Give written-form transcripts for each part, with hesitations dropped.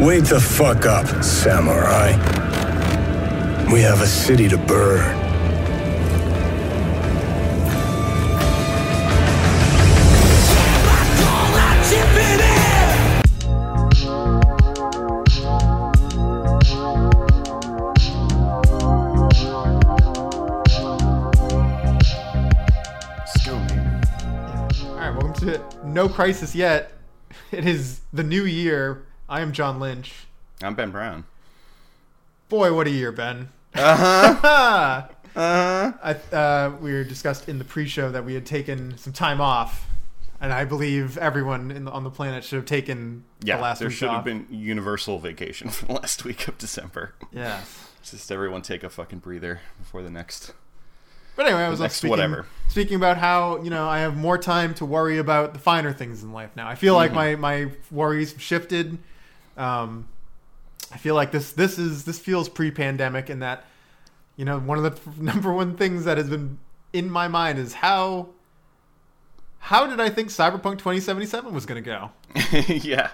Wait the fuck up, samurai. We have a city to burn. No crisis yet. It is the new year. I am John Lynch. I'm Ben Brown. Boy, what a year, Ben. Uh-huh. We were discussed in the pre-show that we had taken some time off, and I believe everyone on the planet should have taken the last week off. Yeah, there should have been universal vacation for the last week of December. Yeah. Just everyone take a fucking breather before the next... But anyway, I was like speaking about how, you know, I have more time to worry about the finer things in life now. I feel like my worries have shifted. I feel like this feels pre-pandemic, and that, you know, one of the number one things that has been in my mind is how did I think Cyberpunk 2077 was going to go? Yeah.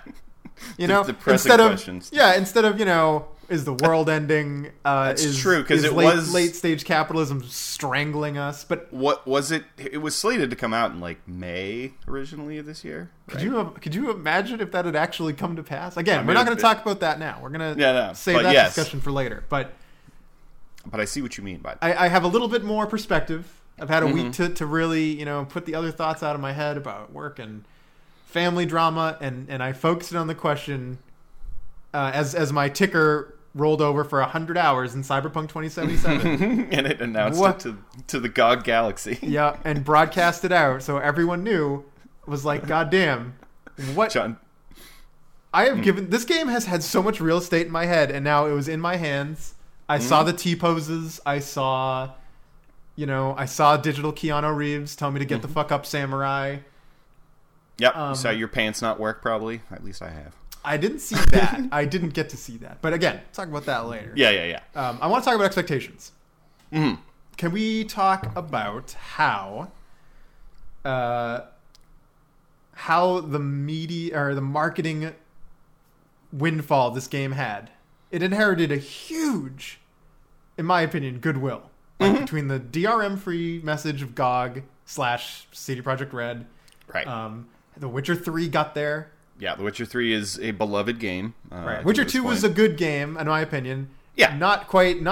You know, instead of, you know, is the world ending? That's true, because it was late stage capitalism strangling us. But what was it? It was slated to come out in like May originally of this year. Right? Could you imagine if that had actually come to pass? Again, we're not going to talk about that now. We're going to save that discussion for later. But I see what you mean by that. I have a little bit more perspective. I've had a week to really, you know, put the other thoughts out of my head about work and family drama, and I focused on the question as my ticker rolled over for 100 hours in Cyberpunk 2077. And it announced it to the GOG Galaxy. Yeah, and broadcast it out. So everyone knew, was like, God damn, what? John. I have given... This game has had so much real estate in my head, and now it was in my hands. I saw the T-poses. I saw digital Keanu Reeves tell me to get the fuck up, samurai. Yep, you saw your pants not work, probably. At least I have. I didn't see that. I didn't get to see that. But again, talk about that later. Yeah. I want to talk about expectations. Mm-hmm. Can we talk about how the media or the marketing windfall this game had? It inherited a huge, in my opinion, goodwill between the DRM-free message of GOG / CD Projekt Red. Right. The Witcher 3 got there. Yeah, The Witcher 3 is a beloved game. Right. Witcher 2 was a good game, in my opinion. Yeah. Not in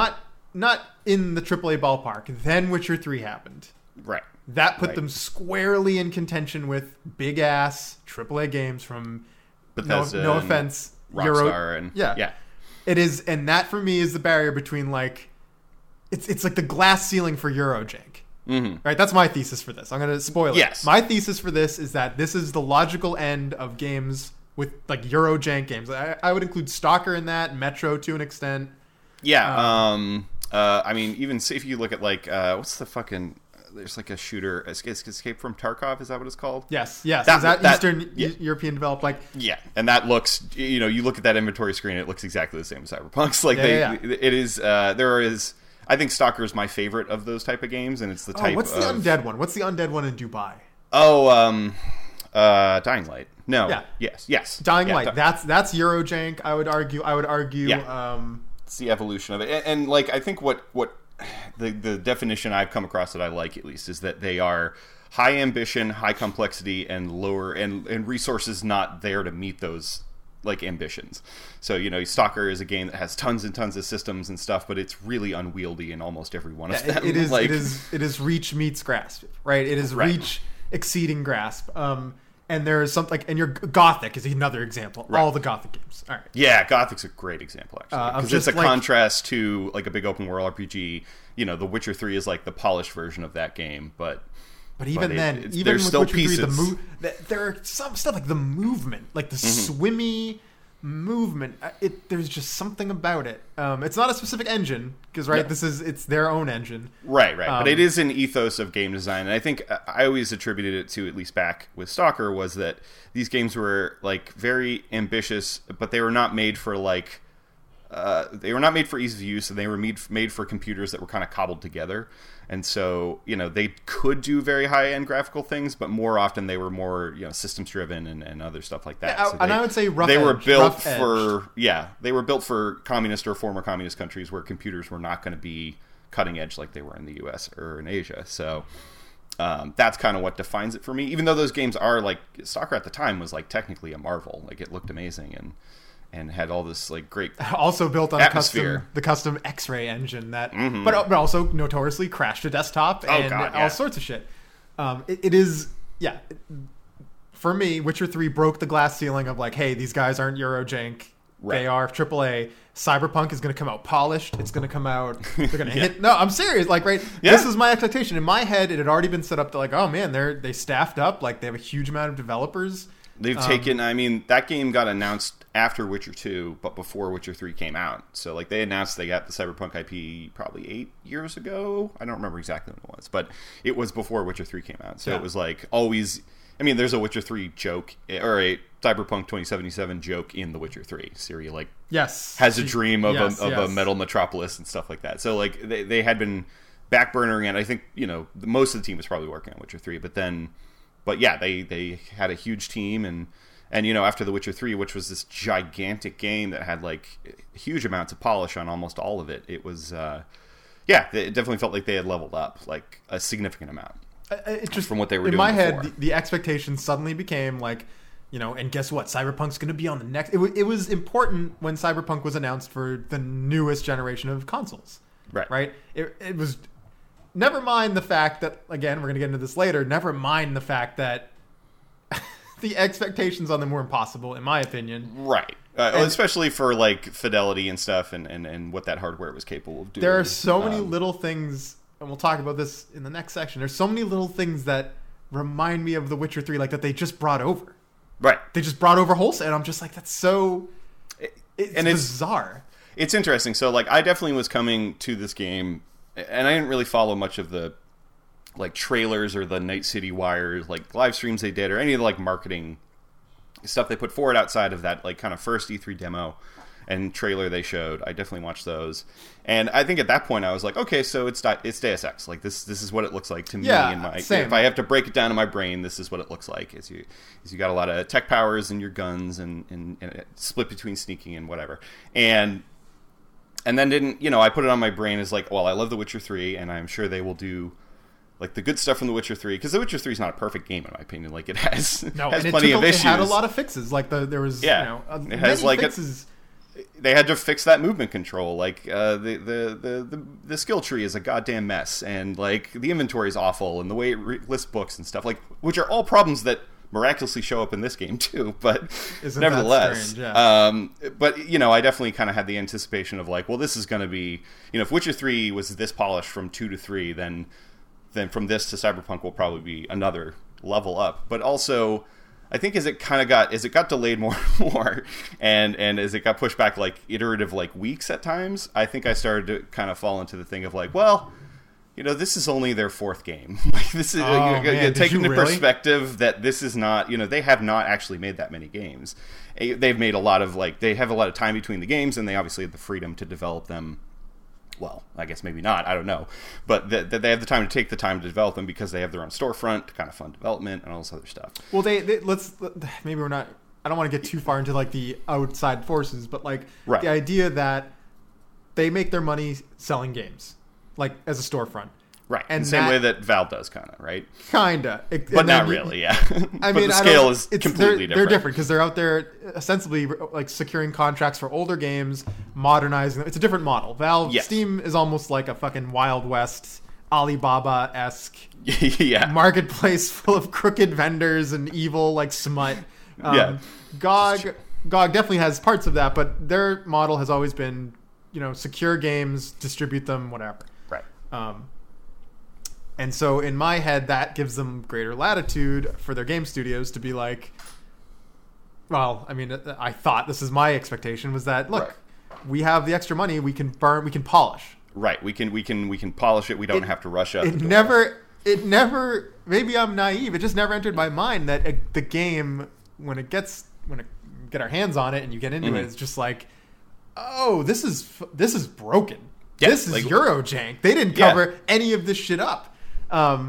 the AAA ballpark. Then Witcher 3 happened. Right. That put them squarely in contention with big-ass AAA games from Bethesda. No offense. Rockstar. Yeah. It is, and that, for me, is the barrier between, like... It's like the glass ceiling for Eurojank. Mm-hmm. Right, that's my thesis for this. I'm going to spoil it. Yes. My thesis for this is that this is the logical end of games with, like, Eurojank games. I would include Stalker in that, Metro to an extent. Yeah. I mean, even if you look at, like, what's the fucking... There's, like, a shooter... Escape from Tarkov, is that what it's called? Yes. Is that Eastern European developed? Like, yeah, and that looks... You know, you look at that inventory screen, it looks exactly the same as Cyberpunk's. Like, it is... I think Stalker is my favorite of those type of games, and it's the type of... What's the undead one? What's the undead one in Dubai? Dying Light. No. Yeah. Yes. Dying Light. That's Eurojank, I would argue. Yeah. It's the evolution of it. And like, I think what the definition I've come across that I like, at least, is that they are high ambition, high complexity, and lower... And resources not there to meet those... like ambitions. So, you know, Stalker is a game that has tons and tons of systems and stuff, but it's really unwieldy in almost every one of them. It is reach meets grasp, right? It is reach exceeding grasp. And there is something like, and your Gothic is another example. Right. All the Gothic games. All right. Yeah, Gothic's a great example, actually. Because it's a contrast to like a big open world RPG. You know, The Witcher 3 is like the polished version of that game, But even with Witcher 3, there are some stuff like the movement, like the swimmy movement. There's just something about it. It's not a specific engine because, it's their own engine. Right. But it is an ethos of game design. And I think I always attributed it to, at least back with Stalker, was that these games were like very ambitious, but they were not made for like They were not made for ease of use, and they were made for computers that were kind of cobbled together. And so, you know, they could do very high-end graphical things, but more often they were more, you know, systems-driven and other stuff like that. Yeah, so I would say they were built for communist or former communist countries where computers were not going to be cutting edge like they were in the U.S. or in Asia. So that's kind of what defines it for me. Even though those games are like, Stalker at the time was like technically a marvel. Like it looked amazing and had all this like great also built on the custom X-ray engine that, mm-hmm. but also notoriously crashed a desktop all sorts of shit. For me, Witcher 3 broke the glass ceiling of like, hey, these guys aren't Eurojank. Right. They are AAA. Cyberpunk is going to come out polished. It's going to come out. They're going to hit. No, I'm serious. Like, right. Yeah. This was my expectation. In my head, it had already been set up to like, oh man, they staffed up. Like they have a huge amount of developers. They've taken. I mean, that game got announced after Witcher 2, but before Witcher 3 came out. So like they announced they got the Cyberpunk IP probably 8 years ago. I don't remember exactly when it was, but it was before Witcher 3 came out. So it was like always. I mean, there's a Witcher 3 joke, or a Cyberpunk 2077 joke in The Witcher 3. Ciri, like, has a dream of a metal metropolis and stuff like that. So, like, they had been backburnering, and I think, you know, most of the team was probably working on Witcher 3. But they had a huge team, and, you know, after The Witcher 3, which was this gigantic game that had, like, huge amounts of polish on almost all of it, it was, it definitely felt like they had leveled up, like, a significant amount. It just, from what they were doing in my head, the expectation suddenly became like, you know, and guess what? Cyberpunk's going to be on the next. It was important when Cyberpunk was announced for the newest generation of consoles, right? It was. Never mind the fact that, again, we're going to get into this later. Never mind the fact that the expectations on them were impossible, in my opinion. Right. Especially for like fidelity and stuff, and what that hardware was capable of doing. There are so many little things. And we'll talk about this in the next section. There's so many little things that remind me of The Witcher 3, like that they just brought over. Right. They just brought over wholesale. And I'm just like, that's so... It's bizarre. It's interesting. So, like, I definitely was coming to this game, and I didn't really follow much of the, like, trailers or the Night City Wires, like, live streams they did, or any of the, like, marketing stuff they put forward outside of that, like, kind of first E3 demo and trailer they showed. I definitely watched those, and I think at that point I was like, okay, so it's Deus Ex. Like this is what it looks like to me. Yeah, if I have to break it down in my brain, this is what it looks like. Is you got a lot of tech powers and your guns and split between sneaking and whatever. And then didn't, you know, I put it on my brain as like, well, I love The Witcher 3, and I'm sure they will do like the good stuff from The Witcher 3, because The Witcher 3 is not a perfect game in my opinion. Like it has plenty of issues. It had a lot of fixes. Like it has many like fixes. They had to fix that movement control. Like the skill tree is a goddamn mess, and like the inventory is awful, and the way it lists books and stuff, like, which are all problems that miraculously show up in this game too. But isn't nevertheless, strange, yeah. But you know, I definitely kind of had the anticipation of like, well, this is going to be, you know, if Witcher 3 was this polished from 2 to 3, then from this to Cyberpunk will probably be another level up. But also, I think as it got delayed more and more, and as it got pushed back like iterative like weeks at times, I think I started to kind of fall into the thing of like, well, you know, this is only their fourth game. Like this is taking the perspective that this is not, you know, they have not actually made that many games. They've made a lot of like, they have a lot of time between the games, and they obviously have the freedom to develop them. Well, I guess maybe not. I don't know. But that they have the time to take the time to develop them, because they have their own storefront to kind of fund development and all this other stuff. Well, maybe we're not. I don't want to get too far into like the outside forces, but like the idea that they make their money selling games, like as a storefront, right? And same way that Valve does, kind of, right? Kinda, but not really. Yeah, I mean, the scale is completely different. They're different because they're out there ostensibly like securing contracts for older games, modernizing them. It's a different model. Valve, yes. Steam is almost like a fucking Wild West, Alibaba-esque marketplace full of crooked vendors and evil like smut. GOG definitely has parts of that, but their model has always been, you know, secure games, distribute them, whatever. Right. And so in my head, that gives them greater latitude for their game studios to be like, well, I mean, I thought this is my expectation was that, look, we have the extra money. We can burn, we can polish. Right. We can polish it. We don't have to rush out. It never, maybe I'm naive. It just never entered my mind that the game, when we get our hands on it and you get into it, it's just like, oh, this is broken. Yeah, this is like, Eurojank. They didn't cover any of this shit up. Again,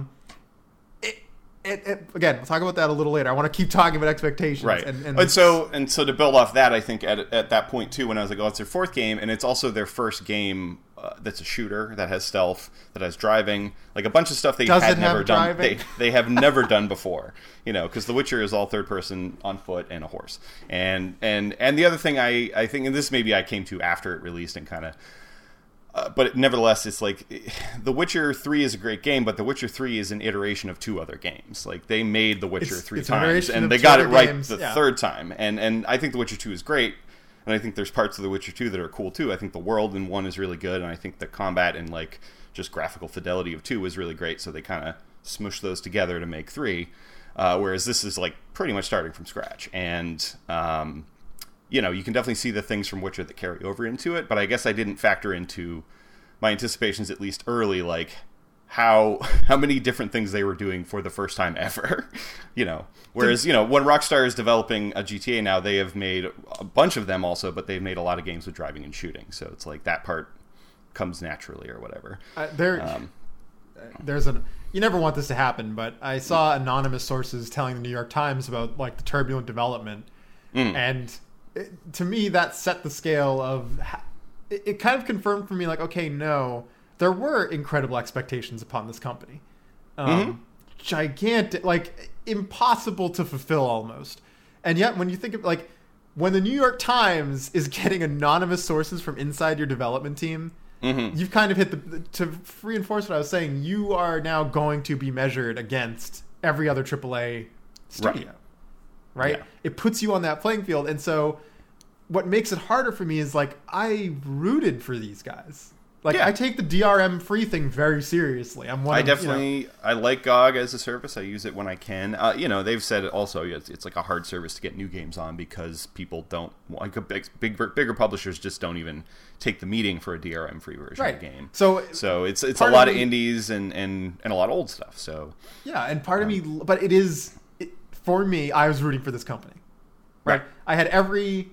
we'll talk about that a little later. I want to keep talking about expectations. Right. And so to build off that, I think at that point, too, when I was like, oh, it's their fourth game, and it's also their first game that's a shooter, that has stealth, that has driving, like a bunch of stuff they have never done before. You know, because The Witcher is all third person on foot and a horse. And the other thing I think, and this maybe I came to after it released and kind of... but nevertheless, it's like The Witcher 3 is a great game, but The Witcher 3 is an iteration of two other games. Like, they made The Witcher three times, and they got it right the third time. And I think The Witcher 2 is great, and I think there's parts of The Witcher 2 that are cool, too. I think the world in 1 is really good, and I think the combat and, like, just graphical fidelity of 2 is really great, so they kind of smushed those together to make 3, whereas this is, like, pretty much starting from scratch. And... you know, you can definitely see the things from Witcher that carry over into it, but I guess I didn't factor into my anticipations, at least early, like how many different things they were doing for the first time ever, you know. Whereas, you know, when Rockstar is developing a GTA now, they have made a bunch of them also, but they've made a lot of games with driving and shooting. So it's like that part comes naturally or whatever. You never want this to happen, but I saw anonymous sources telling the New York Times about like the turbulent development and... to me, that set the scale of... It kind of confirmed for me, like, okay, no, there were incredible expectations upon this company. Gigantic, like, impossible to fulfill almost. And yet, when you think of, like, when the New York Times is getting anonymous sources from inside your development team, you've kind of hit the... To reinforce what I was saying, you are now going to be measured against every other AAA studio. Right? Yeah. It puts you on that playing field. And so what makes it harder for me is, like, I rooted for these guys. Like, I take the DRM free thing very seriously. I like GOG as a service. I use it when I can. You know, they've said it also, it's like a hard service to get new games on because people don't, like, bigger publishers just don't even take the meeting for a DRM free version of the game. So it's a lot of indies and a lot of old stuff. So yeah, and part of me, but it is... For me, I was rooting for this company, right? I had every...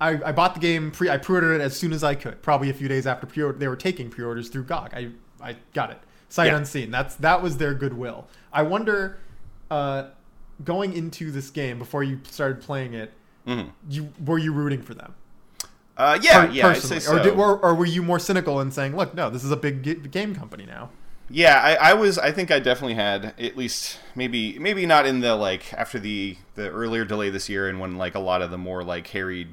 I bought the game, I pre-ordered it as soon as I could, probably a few days after they were taking pre-orders through GOG. I got it, sight unseen. That was their goodwill. I wonder, going into this game, before you started playing it, were you rooting for them? Yeah, I'd say so. Or were you more cynical in saying, look, no, this is a big game company now? Yeah, I was. I think I definitely had, at least maybe not in the, like, after the earlier delay this year, and when, like, a lot of the more, like, harried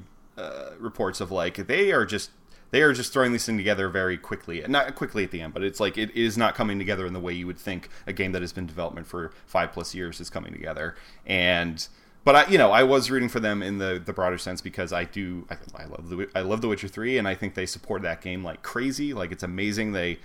reports of, like, they are just throwing this thing together very quickly, and not quickly at the end, but it's like it is not coming together in the way you would think a game that has been in development for 5+ years is coming together. And but I was rooting for them in the broader sense because I love The Witcher 3, and I think they support that game like crazy. Like, it's amazing They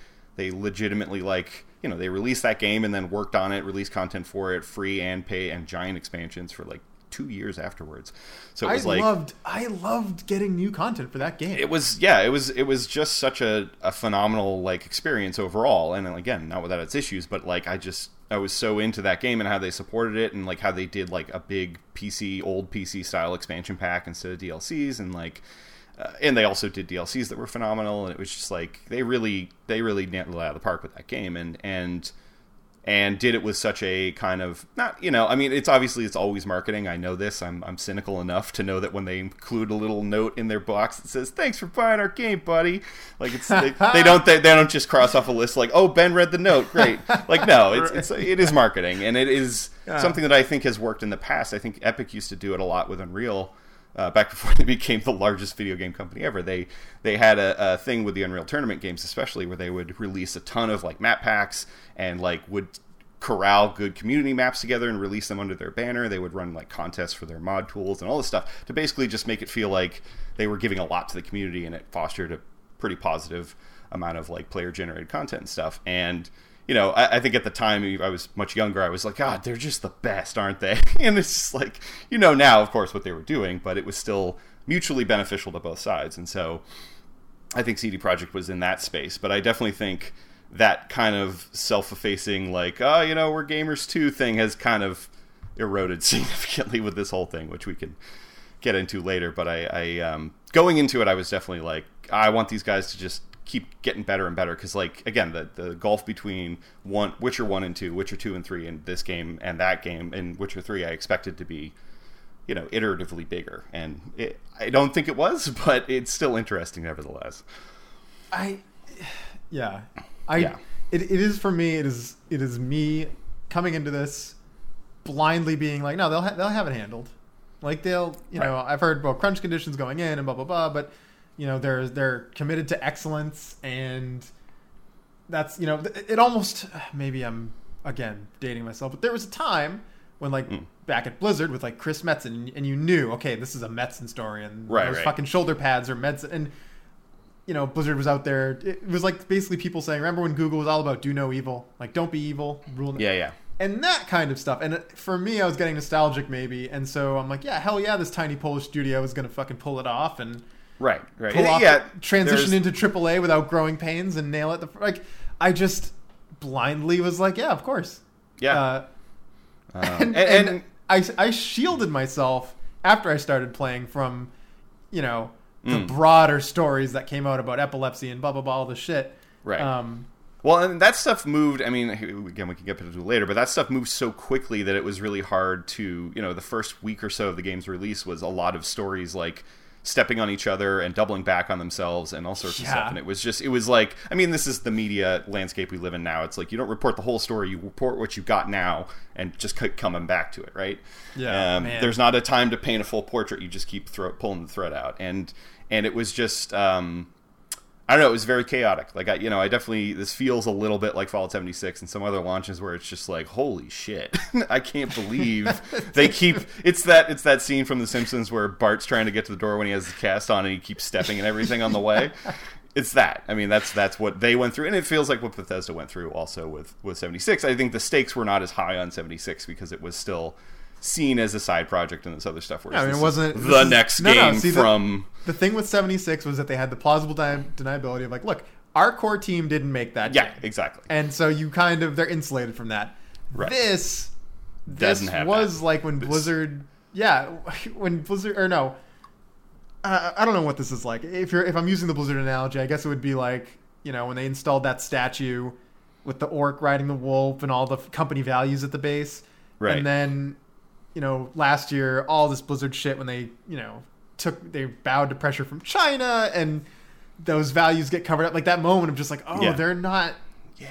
legitimately, like, you know, they released that game and then worked on it, released content for it, free and pay, and giant expansions for, like, 2 years afterwards. So it was I loved getting new content for that game. It was just such a phenomenal, like, experience overall. And again, not without its issues, but, like, I was so into that game and how they supported it, and, like, how they did, like, a big old PC style expansion pack instead of DLCs, and, like... and they also did DLCs that were phenomenal, and it was just like they really nailed it out of the park with that game, and did it with such a kind of, not, you know, I mean, it's always marketing. I know this. I'm cynical enough to know that when they include a little note in their box that says "Thanks for buying our game, buddy," like it's they don't just cross off a list like, "Oh, Ben read the note, great." Like, no, it is marketing, and it is something that I think has worked in the past. I think Epic used to do it a lot with Unreal. Back before they became the largest video game company ever, they had a thing with the Unreal Tournament games, especially, where they would release a ton of, like, map packs and, like, would corral good community maps together and release them under their banner. They would run, like, contests for their mod tools and all this stuff to basically just make it feel like they were giving a lot to the community, and it fostered a pretty positive amount of, like, player-generated content and stuff. And... you know, I think at the time, I was much younger, I was like, God, they're just the best, aren't they? And it's just like, you know now, of course, what they were doing, but it was still mutually beneficial to both sides. And so I think CD Projekt was in that space. But I definitely think that kind of self-effacing, like, oh, you know, we're gamers too thing has kind of eroded significantly with this whole thing, which we can get into later. But I going into it, I was definitely like, I want these guys to just keep getting better and better, because, like, again, the gulf between Witcher 1 and 2, Witcher 2 and 3, and this game and that game, and Witcher 3, I expected to be, you know, iteratively bigger. And I don't think it was, but it's still interesting nevertheless. It is me coming into this blindly being like, no, they'll have it handled. Like, they'll, you know, I've heard about crunch conditions going in and blah, blah, blah, but, you know, they're committed to excellence, and that's, you know, it almost, maybe I'm, again, dating myself, but there was a time when, like, back at Blizzard with, like, Chris Metzen, and you knew, okay, this is a Metzen story, and those fucking shoulder pads are Metzen, and, you know, Blizzard was out there, it was, like, basically people saying, remember when Google was all about do no evil? Like, don't be evil, rule no. Yeah, yeah. And that kind of stuff. And for me, I was getting nostalgic, maybe. And so I'm like, yeah, hell yeah, this tiny Polish studio is going to fucking pull it off and transition into AAA without growing pains and nail it. Like, I just blindly was like, yeah, of course. Yeah. And I shielded myself after I started playing from, you know, the broader stories that came out about epilepsy and blah, blah, blah, all this shit. Right. Well, and that stuff moved, I mean, again, we can get into it later, but that stuff moved so quickly that it was really hard to, you know, the first week or so of the game's release was a lot of stories, like, stepping on each other and doubling back on themselves and all sorts of stuff. And it was like, I mean, this is the media landscape we live in now. It's like, you don't report the whole story, you report what you got now and just keep coming back to it, right? Yeah, man. There's not a time to paint a full portrait. You just keep pulling the thread out. And it was just... I don't know. It was very chaotic. Like, I definitely, this feels a little bit like Fallout 76 and some other launches where it's just like, holy shit, I can't believe they keep. It's that scene from The Simpsons where Bart's trying to get to the door when he has the cast on and he keeps stepping and everything on the way. It's that. I mean, that's what they went through, and it feels like what Bethesda went through also with 76. I think the stakes were not as high on 76 because it was still seen as a side project and this other stuff. Where it wasn't the next game from... The thing with 76 was that they had the plausible deniability of, like, look, our core team didn't make that game. Yeah, exactly. And so you kind of... They're insulated from that. Right. This was like when Blizzard... Yeah, when Blizzard... Or no. I don't know what this is like. If I'm using the Blizzard analogy, I guess it would be like, you know, when they installed that statue with the orc riding the wolf and all the company values at the base. Right. And then... You know, last year, all this Blizzard shit when they, you know, they bowed to pressure from China and those values get covered up. Like that moment of just like, oh,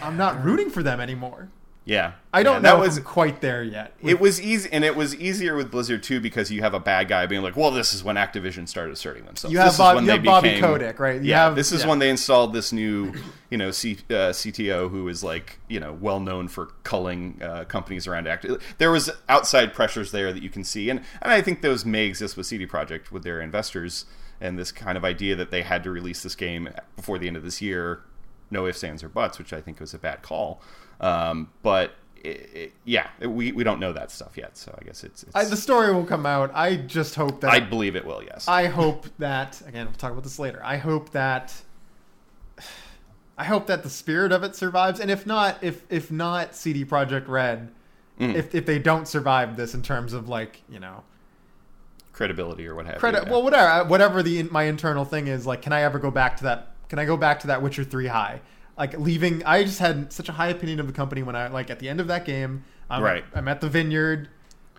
I'm not rooting for them anymore. Yeah. I don't know if I'm quite there yet. It was easy, and it was easier with Blizzard too because you have a bad guy being like, well, this is when Activision started asserting themselves. You have Bobby Kotick, right? This is when they installed this new, you know, CTO who is like, you know, well known for culling companies around Activision. There was outside pressures there that you can see, and I think those may exist with CD Projekt with their investors and this kind of idea that they had to release this game before the end of this year, no ifs, ands, or buts, which I think was a bad call. But we don't know that stuff yet, so I guess the story will come out. I just hope that... I believe it will, yes. I hope that... Again, we'll talk about this later. I hope that the spirit of it survives, and if not CD Projekt Red, if they don't survive this in terms of, like, you know... Credibility or what have you. Yeah. Well, whatever my internal thing is, like, can I ever go back to that... Can I go back to that Witcher 3 high? Like, leaving, I just had such a high opinion of the company when I, like, at the end of that game, I'm at the vineyard,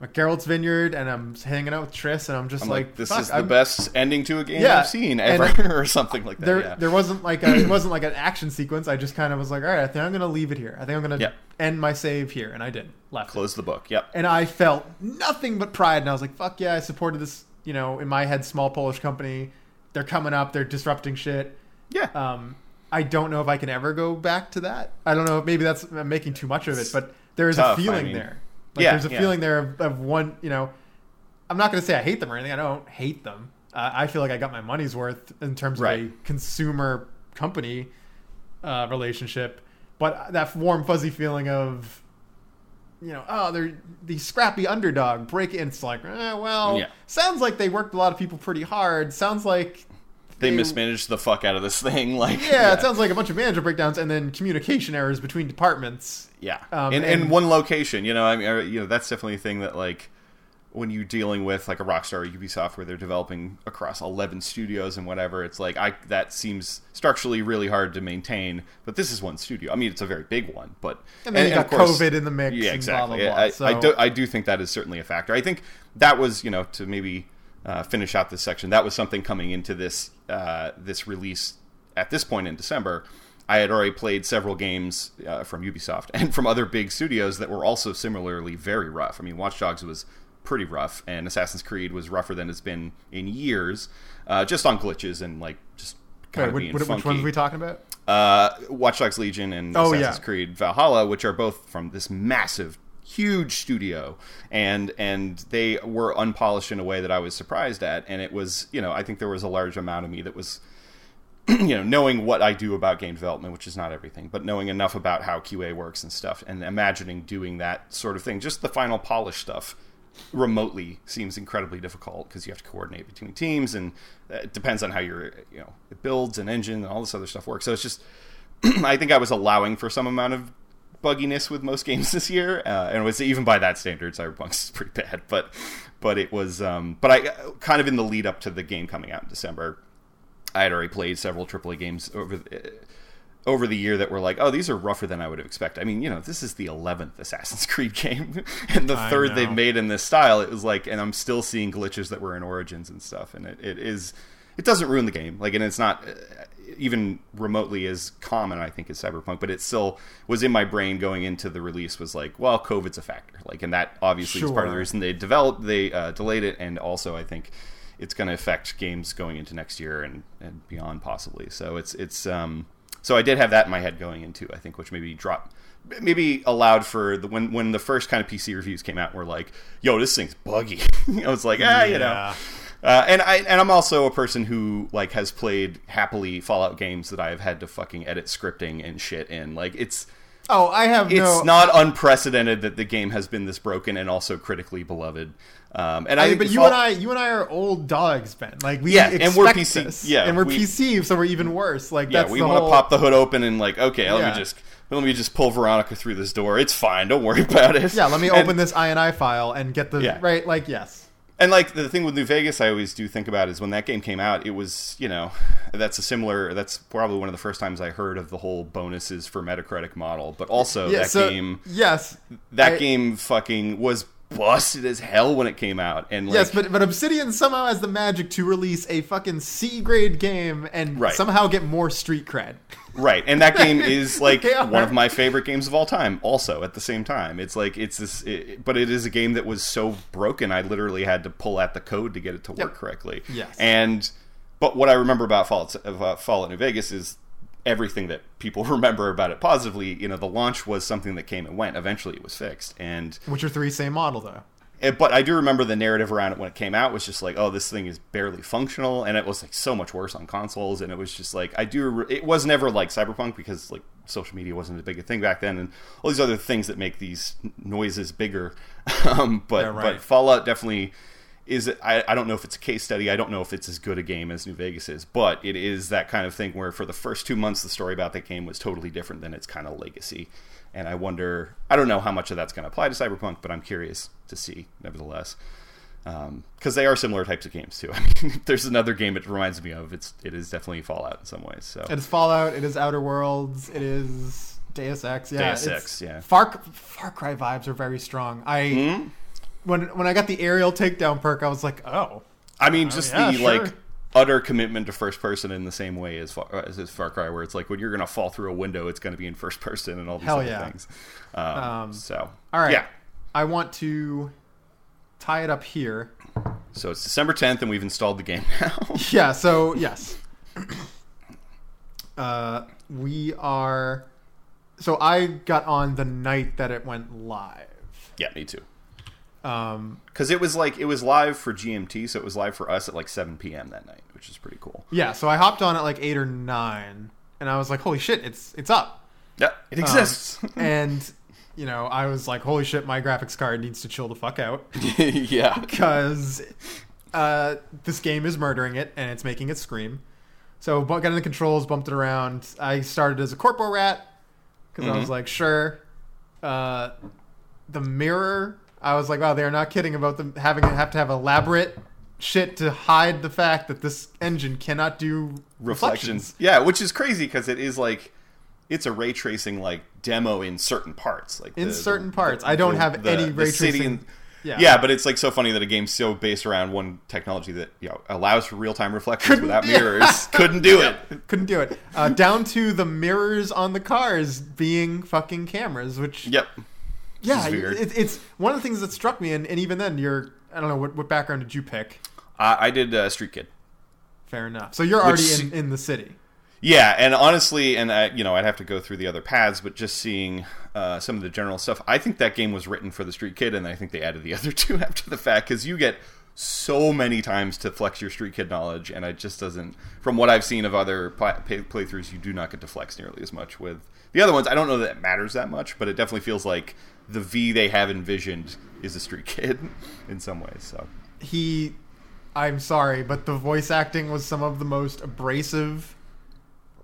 at Geralt's vineyard, and I'm hanging out with Triss, and I'm just this is the best ending to a game I've seen ever, or something like that. There wasn't like it wasn't like an action sequence. I just kind of was like, all right, I think I'm going to leave it here. I think I'm going to end my save here, and I did. Close the book. Yep. And I felt nothing but pride, and I was like, fuck yeah, I supported this. You know, in my head, small Polish company. They're coming up. They're disrupting shit. Yeah. I don't know if I can ever go back to that. I don't know. Maybe that's I'm making too much of it, but there is a feeling there. Like, there's a feeling there of one, you know, I'm not going to say I hate them or anything. I don't hate them. I feel like I got my money's worth in terms of a consumer company relationship, but that warm, fuzzy feeling of, you know, oh, they're the scrappy underdog break in. It's like, sounds like they worked a lot of people pretty hard. Sounds like... They mismanaged the fuck out of this thing. Like, it sounds like a bunch of manager breakdowns and then communication errors between departments. Yeah, in one location. You know, I mean, you know, that's definitely a thing that, like, when you're dealing with like a Rockstar or Ubisoft where they're developing across 11 studios and whatever, it's like that seems structurally really hard to maintain. But this is one studio. I mean, it's a very big one, but and of course, COVID in the mix. Yeah, exactly. And blah, blah, blah. I do think that is certainly a factor. I think that was, you know, to maybe finish out this section. That was something coming into this this release at this point in December. I had already played several games from Ubisoft and from other big studios that were also similarly very rough. I mean, Watch Dogs was pretty rough, and Assassin's Creed was rougher than it's been in years, just on glitches and like just kind of being funky. Which ones are we talking about? Watch Dogs Legion and Assassin's Creed Valhalla, which are both from this massive, huge studio, and they were unpolished in a way that I was surprised at, and it was, you know, I think there was a large amount of me that was, you know, knowing what I do about game development, which is not everything, but knowing enough about how QA works and stuff, and imagining doing that sort of thing, just the final polish stuff, remotely seems incredibly difficult because you have to coordinate between teams, and it depends on how your, you know, it builds an engine and all this other stuff works. So it's just, I think I was allowing for some amount of bugginess with most games this year, and it was, even by that standard, Cyberpunk's is pretty bad. But it was, but I kind of in the lead up to the game coming out in December, I had already played several AAA games over the year that were like, oh, these are rougher than I would have expected. I mean, you know, this is the 11th Assassin's Creed game and the third they've made in this style. It was like, and I'm still seeing glitches that were in Origins and stuff. And it doesn't ruin the game. Like, and it's not even remotely as common, I think, as Cyberpunk, but it still was in my brain going into the release was like, well, COVID's a factor. Like, and that obviously is part of the reason they delayed it. And also I think it's going to affect games going into next year and beyond possibly. So so I did have that in my head going into, I think, which maybe allowed for when the first kind of PC reviews came out, were like, "Yo, this thing's buggy." I was like, "Ah, yeah. You know." And I'm also a person who like has played happily Fallout games that I have had to fucking edit scripting and shit in. Like it's it's not unprecedented that the game has been this broken and also critically beloved. And I think but you and I are old dogs, Ben. Like we and we're PC, and we're PC, so we're even worse. Like that's we want to pop the hood open and like, okay, let me just pull Veronica through this door. It's fine. Don't worry about it. Yeah, let me open this INI file and get the right. Like And like the thing with New Vegas, I always do think about is when that game came out, it was, you know, that's probably one of the first times I heard of the whole bonuses for Metacritic model. But also that game fucking was busted as hell when it came out. And like, but Obsidian somehow has the magic to release a fucking C grade game and somehow get more street cred. Right, and that game is like one of my favorite games of all time. Also, at the same time, it's like but it is a game that was so broken. I literally had to pull out the code to get it to work correctly. Yes, but what I remember about Fallout New Vegas is everything that people remember about it positively. You know, the launch was something that came and went. Eventually, it was fixed. And Witcher 3, same model though. But I do remember the narrative around it when it came out was just like, oh, this thing is barely functional, and it was like so much worse on consoles, and it was just like it was never like Cyberpunk because like social media wasn't as big a thing back then, and all these other things that make these noises bigger. But Fallout definitely is. I don't know if it's a case study. I don't know if it's as good a game as New Vegas is, but it is that kind of thing where for the first 2 months the story about that game was totally different than its kind of legacy. And I wonder, I don't know how much of that's going to apply to Cyberpunk, but I'm curious to see, nevertheless. Because they are similar types of games, too. I mean, if there's another game it reminds me of, it is definitely Fallout in some ways. So it is Fallout, it is Outer Worlds, it is Deus Ex. Yeah, Deus Ex, yeah. Far Cry vibes are very strong. When I got the aerial takedown perk, I was like, oh. I mean, utter commitment to first person in the same way as Far Cry, where it's like when you're going to fall through a window, it's going to be in first person and all these things. All right. Yeah. I want to tie it up here. So it's December 10th and we've installed the game now. Yeah. So yes, we are. So I got on the night that it went live. Yeah, me too. Because it was live for GMT, so it was live for us at like 7 p.m. that night, which is pretty cool. Yeah, so I hopped on at like 8 or 9, and I was like, "Holy shit, it's up!" Yeah, it exists. And you know, I was like, "Holy shit, my graphics card needs to chill the fuck out." Yeah, because this game is murdering it, and it's making it scream. So got in the controls, bumped it around. I started as a corpo rat because I was like, sure. The mirror I was like, wow, they are not kidding about them having to have elaborate shit to hide the fact that this engine cannot do reflections. Yeah, which is crazy because it is like, it's a ray tracing like demo in certain parts. Like in certain parts. I don't have any ray tracing. Yeah, but it's like so funny that a game's so based around one technology that, you know, allows for real-time reflections without mirrors. Couldn't do it. Down to the mirrors on the cars being fucking cameras, which... Yep. Yeah, it's one of the things that struck me, and even then, you're... I don't know, what background did you pick? I did Street Kid. Fair enough. So you're already in the city. Yeah, and honestly, and I'd have to go through the other paths, but just seeing some of the general stuff, I think that game was written for the Street Kid, and I think they added the other two after the fact, because you get so many times to flex your Street Kid knowledge, and it just doesn't, from what I've seen of other playthroughs, you do not get to flex nearly as much with the other ones. I don't know that it matters that much, but it definitely feels like the V they have envisioned is a Street Kid in some ways. So I'm sorry, but the voice acting was some of the most abrasive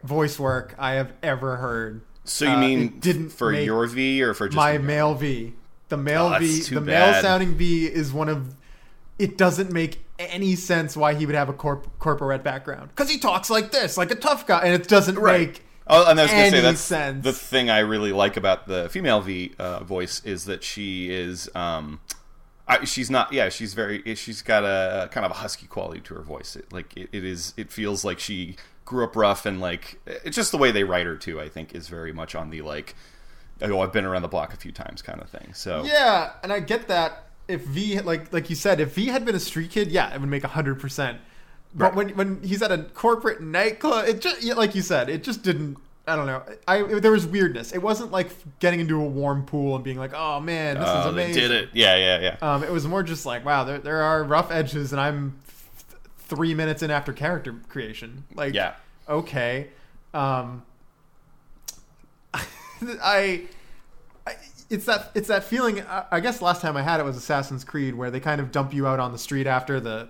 voice work I have ever heard. So you mean for your V or for just my male V? The male V, the male sounding V is one of. It doesn't make any sense why he would have a corporate background because he talks like this, like a tough guy, and it doesn't make. Oh, and I was going to say that's sense. The thing I really like about the female V voice is that she is. She's not. Yeah, she's got a kind of a husky quality to her voice. It feels like she grew up rough, and like it's just the way they write her too, I think, is very much on the like, oh, I've been around the block a few times kind of thing. So yeah, and I get that. If V, like you said, if V had been a street kid, yeah, it would make 100%. But when he's at a corporate nightclub, it just, like you said, it just didn't. I don't know. There was weirdness. It wasn't like getting into a warm pool and being like, oh man, this is amazing. They did it. Yeah. It was more just like, wow, there are rough edges, and I'm 3 minutes in after character creation. Like, yeah. Okay. It's that feeling. I guess last time I had it was Assassin's Creed, where they kind of dump you out on the street after the,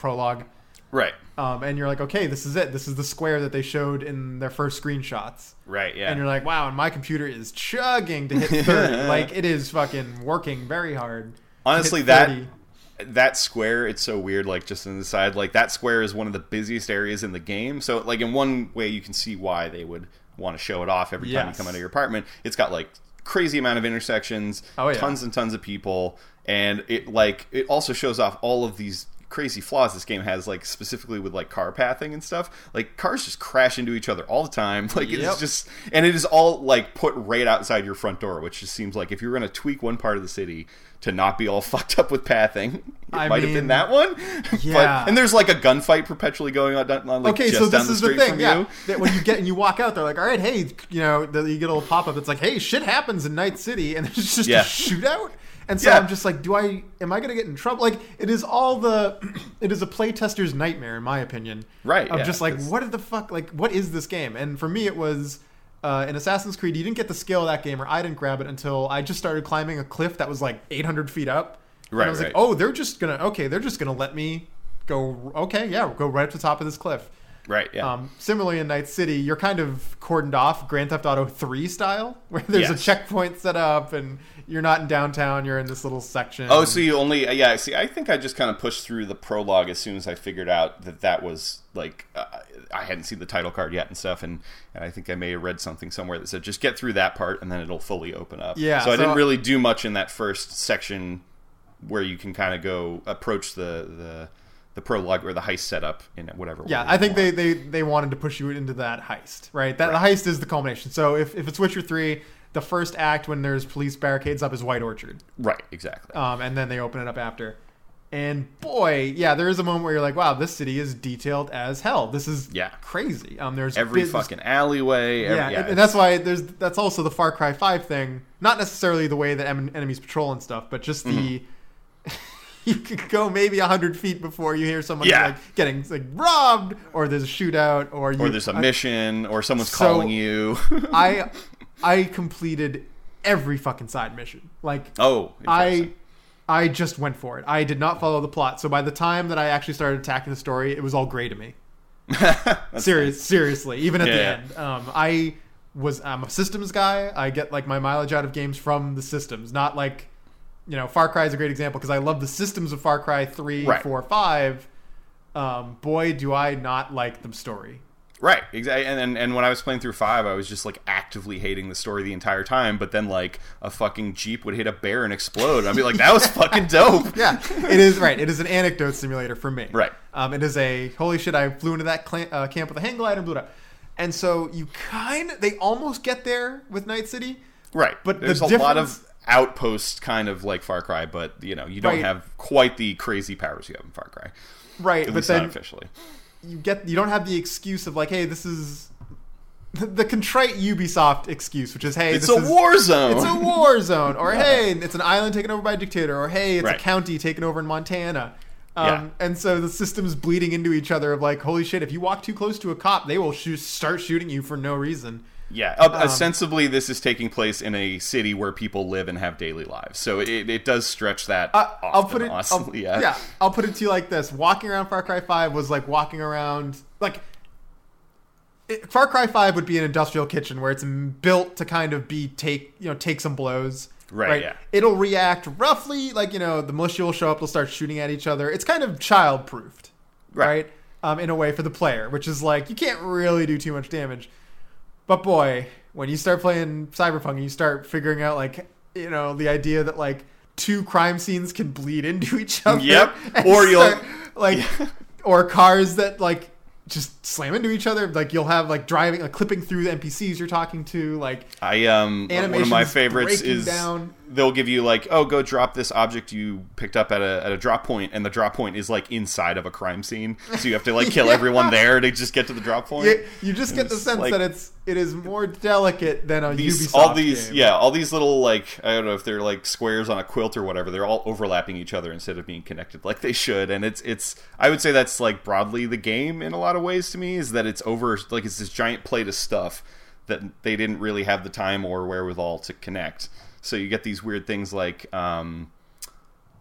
prologue. Right. And you're like, okay, this is it. This is the square that they showed in their first screenshots. Right, yeah. And you're like, wow, and my computer is chugging to hit 30. Like, it is fucking working very hard. Honestly, that square, it's so weird, like, just on the side. Like, that square is one of the busiest areas in the game. So, like, in one way, you can see why they would want to show it off every time you come out of your apartment. It's got, like, crazy amount of intersections, tons and tons of people. And it also shows off all of these crazy flaws this game has, like specifically with like car pathing and stuff. Like cars just crash into each other all the time. Like it's just, and it is all like put right outside your front door, which just seems like if you were going to tweak one part of the city to not be all fucked up with pathing, it might have been that one. Yeah. But, and there's like a gunfight perpetually going on like just down the street from you. Okay, so this is the thing. Yeah. That when you get and you walk out, they're like, all right, hey, you get a little pop up. It's like, hey, shit happens in Night City, and it's just a shootout. And so I'm just like, am I going to get in trouble? Like, it is a playtester's nightmare, in my opinion. Right. Of just like, what the fuck, like, what is this game? And for me, it was in Assassin's Creed, you didn't get the scale of that game, or I didn't grab it until I just started climbing a cliff that was like 800 feet up. Right. And I was like, oh, they're just going to let me go. Okay. Yeah. We'll go right up to the top of this cliff. Right, yeah. Similarly, in Night City, you're kind of cordoned off Grand Theft Auto 3 style, where there's a checkpoint set up, and you're not in downtown, you're in this little section. Oh, so you only... Yeah, see, I think I just kind of pushed through the prologue as soon as I figured out that was, like... I hadn't seen the title card yet and stuff, and I think I may have read something somewhere that said, just get through that part, and then it'll fully open up. Yeah. So I didn't really do much in that first section where you can kind of go approach the prologue or the heist setup in whatever way. Yeah, I think they wanted to push you into that heist, right? The heist is the culmination. So if it's Witcher 3, the first act when there's police barricades up is White Orchard. Right, exactly. And then they open it up after. And boy, yeah, there is a moment where you're like, wow, this city is detailed as hell. This is crazy. There's every fucking alleyway. And that's why that's also the Far Cry 5 thing. Not necessarily the way that enemies patrol and stuff, but just the... You could go maybe 100 feet before you hear someone like getting like robbed, or there's a shootout, or there's a mission, or someone's calling you. I completed every fucking side mission. Like I just went for it. I did not follow the plot. So by the time that I actually started attacking the story, it was all gray to me. Seriously, even at the end, I'm a systems guy. I get like my mileage out of games from the systems, not like. you know, Far Cry is a great example because I love the systems of Far Cry 3, right. 4, 5. Boy, do I not like the story. Right, exactly. And when I was playing through 5, I was just, like, actively hating the story the entire time. But then, like, a fucking Jeep would hit a bear and explode. And I'd be like, that was fucking dope. Yeah, it is, right. It is an anecdote simulator for me. Right. It is a, holy shit, I flew into that camp with a hang glide and blew it up. And so you kind of, they almost get there with Night City. Right. But there's a lot of outpost kind of like Far Cry, but, you know, you don't right. have quite the crazy powers you have in Far Cry. Right, at least not officially. You don't have the excuse of like, hey, this is the contrite Ubisoft excuse, which is, hey, it's a war zone, or yeah. hey, it's an island taken over by a dictator, or hey, it's right. a county taken over in Montana, yeah. and so the systems bleeding into each other of like, holy shit, if you walk too close to a cop, they will start shooting you for no reason. Yeah, ostensibly this is taking place in a city where people live and have daily lives, so it does stretch that. I'll put it to you like this: walking around Far Cry 5 was like walking around Far Cry 5 would be an industrial kitchen where it's built to kind of be take some blows. Right, yeah. It'll react roughly like, you know, the militia will show up, they'll start shooting at each other. It's kind of child-proofed, right? In a way for the player, which is like you can't really do too much damage. But boy, when you start playing Cyberpunk and you start figuring out, like, you know, the idea that, like, two crime scenes can bleed into each other. Yep. Or or cars that, like, just slam into each other. Like, you'll have, like, driving, like, clipping through the NPCs you're talking to. Like, one of my favorites is they'll give you, like, oh, go drop this object you picked up at a drop point. And the drop point is, like, inside of a crime scene. So you have to, like, kill everyone there to just get to the drop point. You just get the sense that it is more delicate than a Ubisoft game. Yeah, all these little, like, I don't know if they're like squares on a quilt or whatever, they're all overlapping each other instead of being connected like they should. And it's I would say that's like broadly the game in a lot of ways to me, is that it's over, like, it's this giant plate of stuff that they didn't really have the time or wherewithal to connect. So you get these weird things like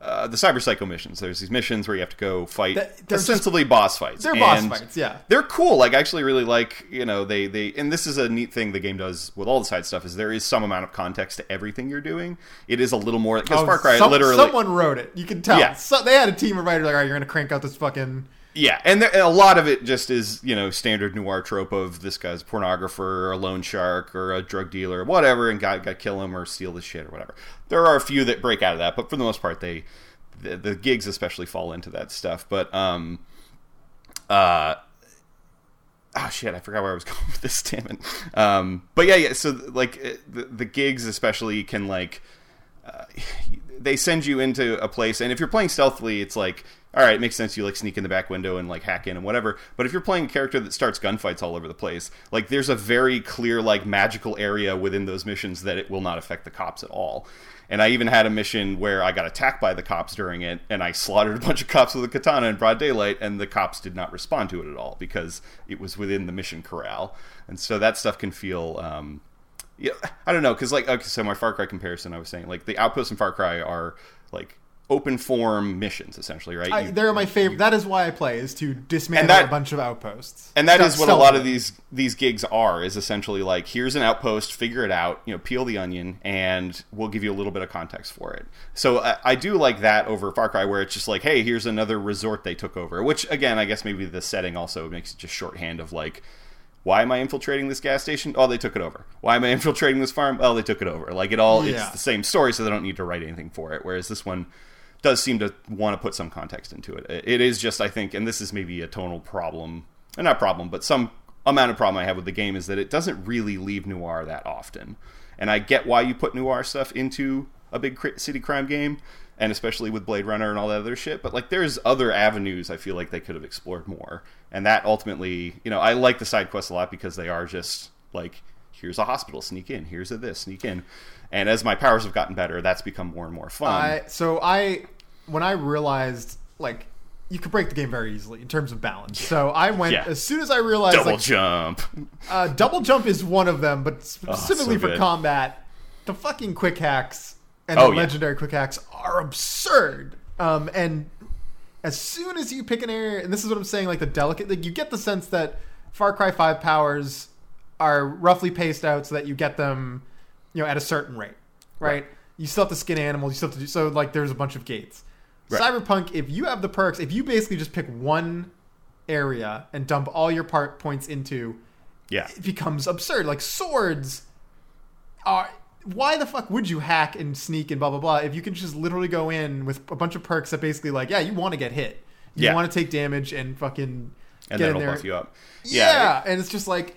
the cyberpsycho missions. There's these missions where you have to go fight ostensibly boss fights. They're boss fights, yeah. They're cool. Like, I actually really like, you know, they and this is a neat thing the game does with all the side stuff, is there is some amount of context to everything you're doing. It is a little more, because Far Cry literally... Someone wrote it. You can tell. Yeah. So, they had a team of writers like, all right, you're going to crank out this fucking... Yeah, and a lot of it just is, you know, standard noir trope of this guy's a pornographer or a loan shark or a drug dealer or whatever, and got kill him or steal the shit or whatever. There are a few that break out of that, but for the most part, the gigs especially fall into that stuff. But oh shit, I forgot where I was going with this. Damn it. But yeah. So like the gigs especially can like they send you into a place, and if you're playing stealthily, it's like, all right, it makes sense you, like, sneak in the back window and, like, hack in and whatever. But if you're playing a character that starts gunfights all over the place, like, there's a very clear, like, magical area within those missions that it will not affect the cops at all. And I even had a mission where I got attacked by the cops during it, and I slaughtered a bunch of cops with a katana in broad daylight, and the cops did not respond to it at all because it was within the mission corral. And so that stuff can feel... yeah, I don't know, because, like, okay, so my Far Cry comparison, I was saying, like, the outposts in Far Cry are, like... open form missions, essentially, right? They're my favorite. That is why I play, is to dismantle a bunch of outposts. And that is what a lot of these gigs are, is essentially like, here's an outpost, figure it out, you know, peel the onion, and we'll give you a little bit of context for it. So I do like that over Far Cry, where it's just like, hey, here's another resort they took over. Which, again, I guess maybe the setting also makes it just shorthand of like, why am I infiltrating this gas station? Oh, they took it over. Why am I infiltrating this farm? Oh, they took it over. Like, it's the same story, so they don't need to write anything for it. Whereas this one... does seem to want to put some context into it. It is just, I think, and this is maybe a tonal problem, and not problem, but some amount of problem I have with the game, is that it doesn't really leave noir that often. And I get why you put noir stuff into a big city crime game, and especially with Blade Runner and all that other shit, but like there's other avenues I feel like they could have explored more. And that ultimately, you know, I like the side quests a lot because they are just like, here's a hospital, sneak in, here's a this, sneak in. And as my powers have gotten better, that's become more and more fun. When I realized, like, you could break the game very easily in terms of balance. Yeah. So I went, as soon as I realized... Double jump. Double jump is one of them, but specifically for combat, the fucking quick hacks and the legendary quick hacks are absurd. And as soon as you pick an area, and this is what I'm saying, like, the delicate... Like, you get the sense that Far Cry 5 powers are roughly paced out so that you get them... you know, at a certain rate, right? you still have to skin animals. You still have to do so. Like, there's a bunch of gates. Right. Cyberpunk, if you have the perks, if you basically just pick one area and dump all your part points into, it becomes absurd. Like, swords are. Why the fuck would you hack and sneak and blah, blah, blah, if you can just literally go in with a bunch of perks that basically, like, you want to get hit. You want to take damage and fucking and get in there. And then it'll buff you up. Yeah. And it's just, like,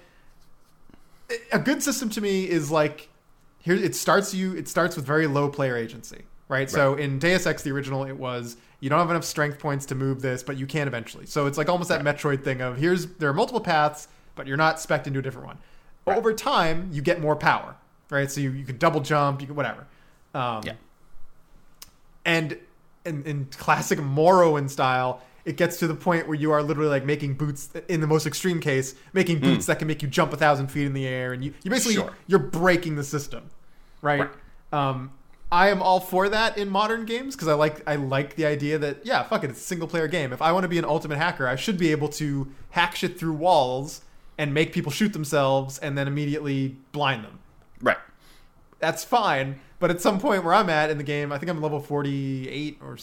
a good system to me is, like, here it starts with very low player agency, right? So in Deus Ex, the original, it was, you don't have enough strength points to move this, but you can eventually. So it's, like, almost that Metroid thing of, there are multiple paths, but you're not spec'd into a different one. Right. Over time, you get more power. Right, so you can double jump, you can whatever, and in classic Morrowind style, it gets to the point where you are literally like making boots. In the most extreme case, making boots that can make you jump 1,000 feet in the air, and you basically you're breaking the system, right? I am all for that in modern games because I like the idea that fuck it, it's a single player game. If I want to be an ultimate hacker, I should be able to hack shit through walls and make people shoot themselves and then immediately blind them. Right. That's fine. But at some point where I'm at in the game, I think I'm level 48 or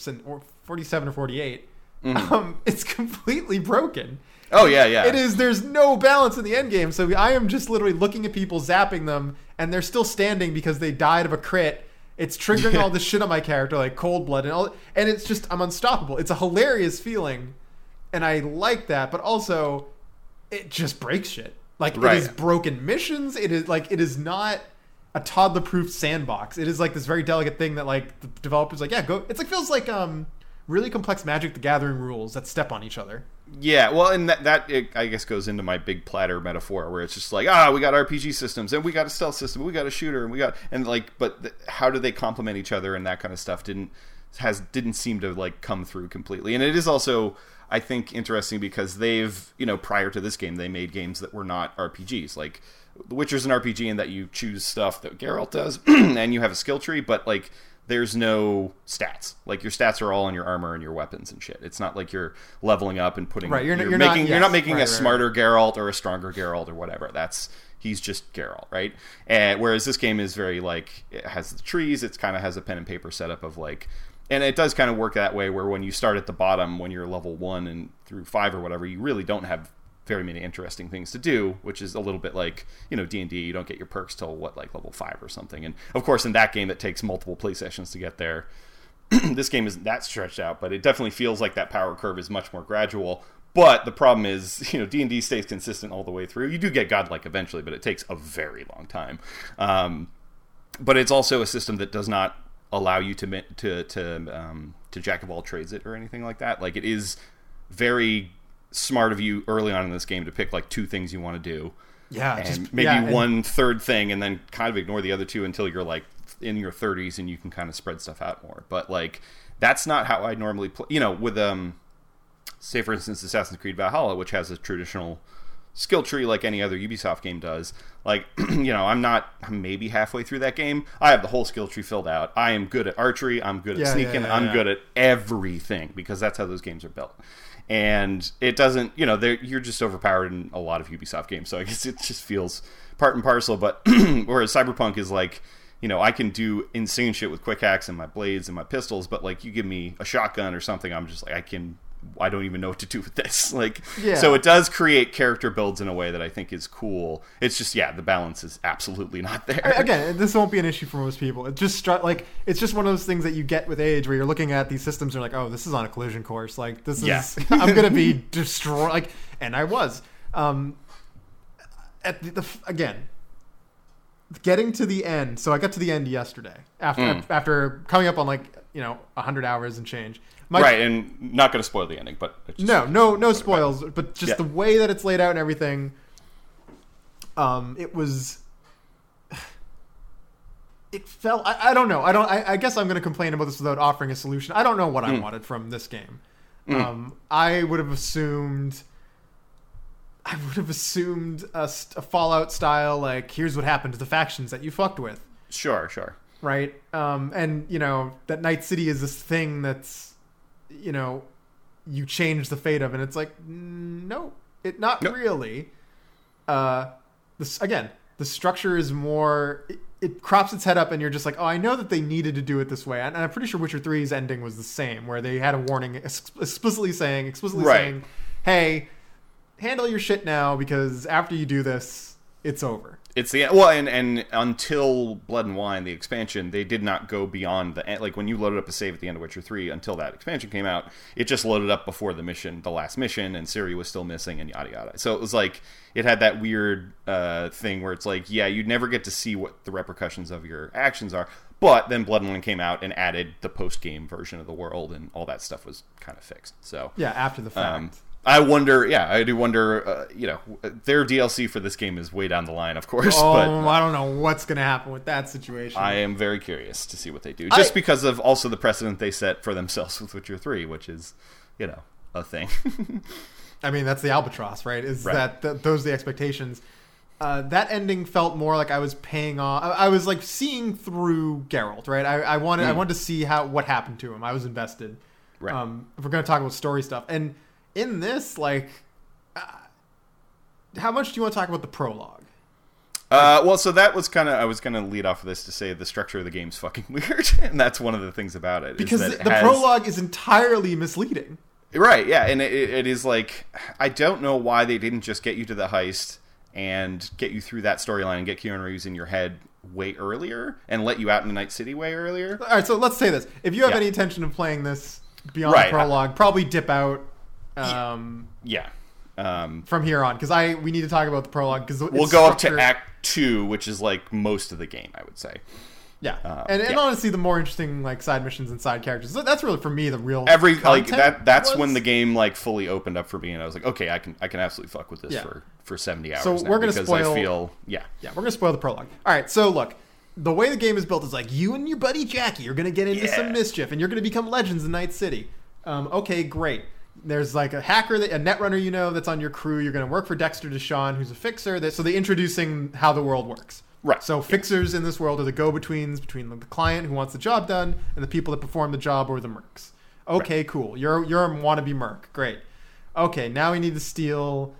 47 or 48. Mm-hmm. It's completely broken. Oh, yeah, yeah. It is. There's no balance in the end game. So I am just literally looking at people, zapping them, and they're still standing because they died of a crit. It's triggering all this shit on my character, like cold blood and all. And it's just, I'm unstoppable. It's a hilarious feeling. And I like that. But also, it just breaks shit. Like, it is broken missions. It is, like, it is not a toddler-proof sandbox. It is, like, this very delicate thing that, like, the developers, like, go... It's, like, feels like really complex Magic the Gathering rules that step on each other. Yeah, well, and that I guess, goes into my big platter metaphor, where it's just like, we got RPG systems, and we got a stealth system, we got a shooter, and we got... And, like, but how do they complement each other and that kind of stuff didn't seem to, like, come through completely. And it is also... I think interesting because they've, prior to this game, they made games that were not RPGs. Like, The Witcher's an RPG in that you choose stuff that Geralt does, and you have a skill tree, but, like, there's no stats. Like, your stats are all on your armor and your weapons and shit. It's not like you're leveling up and putting... Right, you're not making a smarter Geralt or a stronger Geralt or whatever. He's just Geralt, right? And whereas this game is very, like, it has the trees, it kind of has a pen and paper setup of, like... And it does kind of work that way where when you start at the bottom, when you're level 1 and through 5 or whatever, you really don't have very many interesting things to do, which is a little bit like, D&D, you don't get your perks till, level 5 or something. And, of course, in that game, it takes multiple play sessions to get there. This game isn't that stretched out, but it definitely feels like that power curve is much more gradual. But the problem is, D&D stays consistent all the way through. You do get godlike eventually, but it takes a very long time. But it's also a system that does not allow you to jack of all trades it or anything like that. Like, it is very smart of you early on in this game to pick like two things you want to do. Yeah, and just, maybe one third thing, and then kind of ignore the other two until you're like in your 30s and you can kind of spread stuff out more. But like that's not how I normally play. With say for instance Assassin's Creed Valhalla, which has a traditional skill tree like any other Ubisoft game does. Like, I'm maybe halfway through that game. I have the whole skill tree filled out. I am good at archery. I'm good at sneaking. I'm good at everything because that's how those games are built. And it doesn't, you're just overpowered in a lot of Ubisoft games. So I guess it just feels part and parcel. But whereas Cyberpunk is like, I can do insane shit with quick hacks and my blades and my pistols. But like, you give me a shotgun or something, I'm just like, I don't even know what to do with this. So it does create character builds in a way that I think is cool. It's just, the balance is absolutely not there. Again, this won't be an issue for most people. It just it's just one of those things that you get with age where you're looking at these systems and you're like, oh, this is on a collision course. Like, this is, I'm going to be destroyed. Like, and I was. Getting to the end. So I got to the end yesterday after coming up on 100 hours and change. And not going to spoil the ending, but... No spoils, but just the way that it's laid out and everything, it was... It felt... I don't know. I guess I'm going to complain about this without offering a solution. I don't know what I wanted from this game. I would have assumed... a Fallout style, like, here's what happened to the factions that you fucked with. Sure. Right? And, that Night City is this thing that's... you change the fate of, and it's like, no, it not really. The structure is more, it crops its head up and you're just like, oh, I know that they needed to do it this way. And I'm pretty sure Witcher 3's ending was the same, where they had a warning explicitly saying, hey, handle your shit now, because after you do this, it's over. It's the end. Well, and until Blood and Wine, the expansion, they did not go beyond the end. Like, when you loaded up a save at the end of Witcher 3, until that expansion came out, it just loaded up before the mission, the last mission, and Ciri was still missing, and yada yada. So it was like, it had that weird thing where it's like, yeah, you'd never get to see what the repercussions of your actions are. But then Blood and Wine came out and added the post-game version of the world, and all that stuff was kind of fixed. So yeah, after the fact. I wonder, I do wonder, their DLC for this game is way down the line, of course. Oh, but I don't know what's going to happen with that situation. I am very curious to see what they do. Just because of also the precedent they set for themselves with Witcher 3, which is, you know, a thing. I mean, that's the albatross, right? Those are the expectations. That ending felt more like I was paying off. I was like seeing through Geralt, right? I wanted to see what happened to him. I was invested. Right. If we're going to talk about story stuff. And in this, like, how much do you want to talk about the prologue? So that was kind of, I was going to lead off of this to say the structure of the game's fucking weird. And that's one of the things about it. Because the prologue is entirely misleading. Right, yeah. And it is like, I don't know why they didn't just get you to the heist and get you through that storyline and get Keanu Reeves in your head way earlier and let you out in the Night City way earlier. All right, so let's say this. If you have any intention of playing this beyond the prologue, probably dip out. From here on, because we need to talk about the prologue, because we'll go up to Act 2, which is like most of the game, I would say. And honestly, the more interesting like side missions and side characters, that's really for me the real like that's when the game like fully opened up for me, and I was like, okay, I can absolutely fuck with this for 70 hours. So we're gonna spoil. I feel we're gonna spoil the prologue. All right, so look. The way the game is built is like you and your buddy Jackie are gonna get into some mischief, and you're gonna become legends in Night City. Okay, great. There's like a hacker, a netrunner, you know, that's on your crew. You're going to work for Dexter Deshawn, who's a fixer. So they're introducing how the world works. Right. So fixers in this world are the go-betweens between the client who wants the job done and the people that perform the job, or the mercs. Okay, cool. You're a wannabe merc. Great. Okay, now we need to steal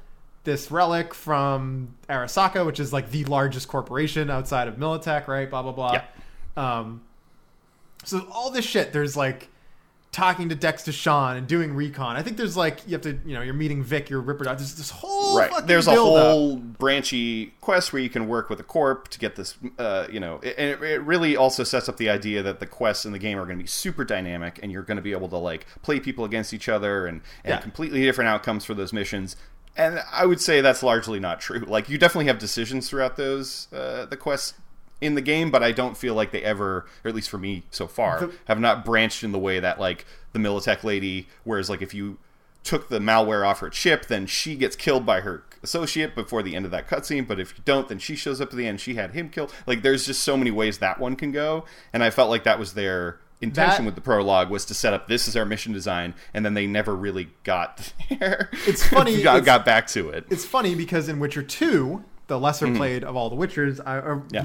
this relic from Arasaka, which is like the largest corporation outside of Militech, right? Blah, blah, blah. Yeah. So all this shit, there's like talking to Dex Deshawn and doing recon. I think there's like, you have to, you know, you're meeting Vic, you're Ripper Dog. There's this whole fucking there's a whole branchy quest where you can work with a corp to get this, it really also sets up the idea that the quests in the game are going to be super dynamic, and you're going to be able to like play people against each other and completely different outcomes for those missions. And I would say that's largely not true. Like, you definitely have decisions throughout those, the quests in the game, but I don't feel like they ever, or at least for me so far, have not branched in the way that, like, the Militech lady, whereas, like, if you took the malware off her chip, then she gets killed by her associate before the end of that cutscene, but if you don't, then she shows up at the end, she had him killed. Like, there's just so many ways that one can go, and I felt like that was their intention with the prologue, was to set up, this is our mission design, and then they never really got there. It's funny. got back to it. It's funny, because in Witcher 2... the lesser played of all the Witchers,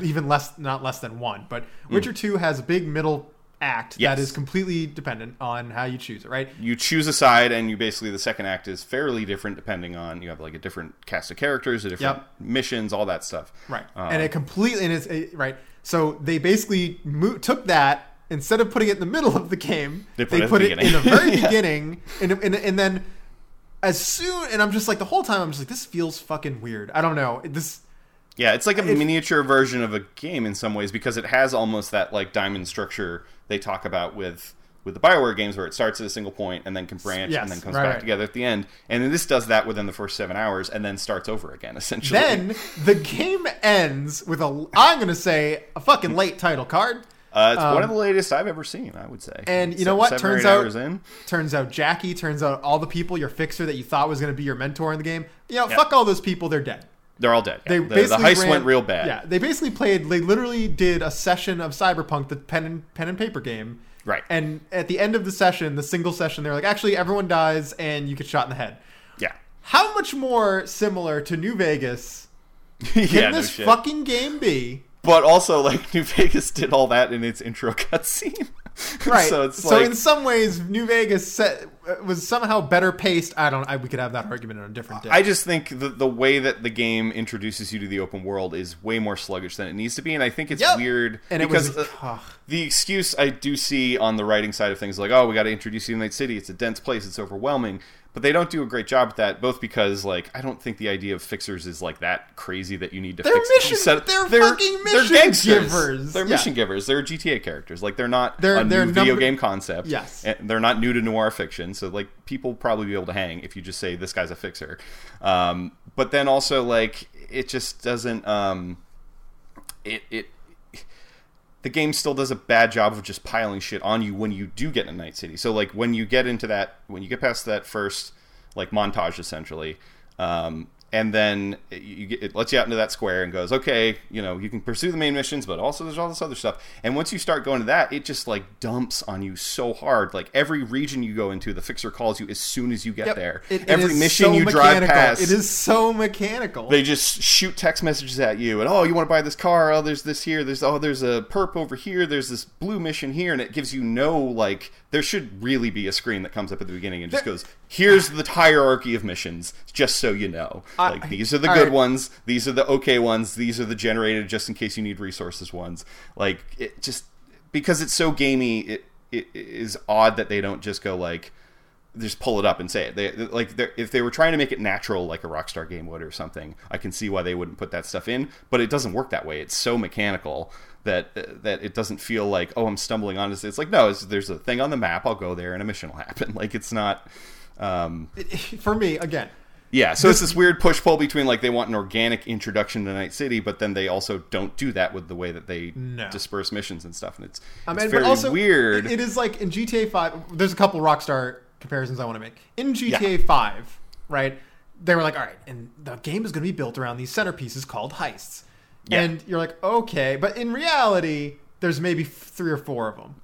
even less, not less than one, but Witcher 2 has a big middle act that is completely dependent on how you choose it, right? You choose a side, and you basically, the second act is fairly different depending on, you have like a different cast of characters, a different missions, all that stuff. Right. And it completely, and it's right. So they basically took that, instead of putting it in the middle of the game, they put it in the very beginning, and then I'm just like, the whole time I'm just like, this feels fucking weird. I don't know. It's like a miniature version of a game in some ways, because it has almost that like diamond structure they talk about with the BioWare games, where it starts at a single point and then can branch and then comes back together at the end. And then this does that within the first 7 hours and then starts over again, essentially. Then the game ends with a fucking late title card. It's one of the latest I've ever seen, I would say. And you know what? Turns out Jackie, turns out all the people, your fixer that you thought was going to be your mentor in the game, you know, fuck all those people, they're dead. They're all dead. Yeah. The heist went real bad. Yeah, they basically did a session of Cyberpunk, the pen and paper game. Right. And at the end of the session, the single session, they're like, actually, everyone dies and you get shot in the head. Yeah. How much more similar to New Vegas can this fucking game be? But also, like, New Vegas did all that in its intro cutscene. Right. So in some ways, New Vegas was somehow better paced. We could have that argument on a different day. I just think the way that the game introduces you to the open world is way more sluggish than it needs to be, and I think it's weird and because the excuse I do see on the writing side of things, like, oh, we got to introduce you to Night City, it's a dense place, it's overwhelming. But they don't do a great job at that, both because, like, I don't think the idea of fixers is, like, that crazy that you need to They're fucking mission givers. They're mission givers. They're GTA characters. Like, they're not a new video game concept. Yes. And they're not new to noir fiction. So, like, people probably be able to hang if you just say, this guy's a fixer. But then also, like, it just doesn't... The game still does a bad job of just piling shit on you when you do get in Night City. So, like, when you get past that first, like, montage, essentially, and then it lets you out into that square and goes, okay, you know, you can pursue the main missions, but also there's all this other stuff. And once you start going to that, it just, like, dumps on you so hard. Like, every region you go into, the fixer calls you as soon as you get there. Every mission you drive past. It is so mechanical. They just shoot text messages at you. And, oh, you want to buy this car? Oh, there's this here. There's a perp over here. There's this blue mission here. And it gives you no, like... There should really be a screen that comes up at the beginning and just goes, here's the hierarchy of missions, just so you know. Like, these are the good ones, these are the okay ones, these are the generated just in case you need resources ones. Like, it just, because it's so gamey, it is odd that they don't just go, like, just pull it up and say it. If they were trying to make it natural, like a Rockstar game would or something, I can see why they wouldn't put that stuff in, but it doesn't work that way. It's so mechanical that it doesn't feel like, oh, I'm stumbling on this. It's like, no, there's a thing on the map, I'll go there and a mission will happen. Like, it's not... For me, again... Yeah, so it's this weird push-pull between, like, they want an organic introduction to Night City, but then they also don't do that with the way that they disperse missions and stuff, and it's very weird. It is like, in GTA 5, there's a couple Rockstar comparisons I want to make. In GTA 5, right, they were like, all right, and the game is going to be built around these centerpieces called heists. Yeah. And you're like, okay, but in reality, there's maybe 3 or 4 of them.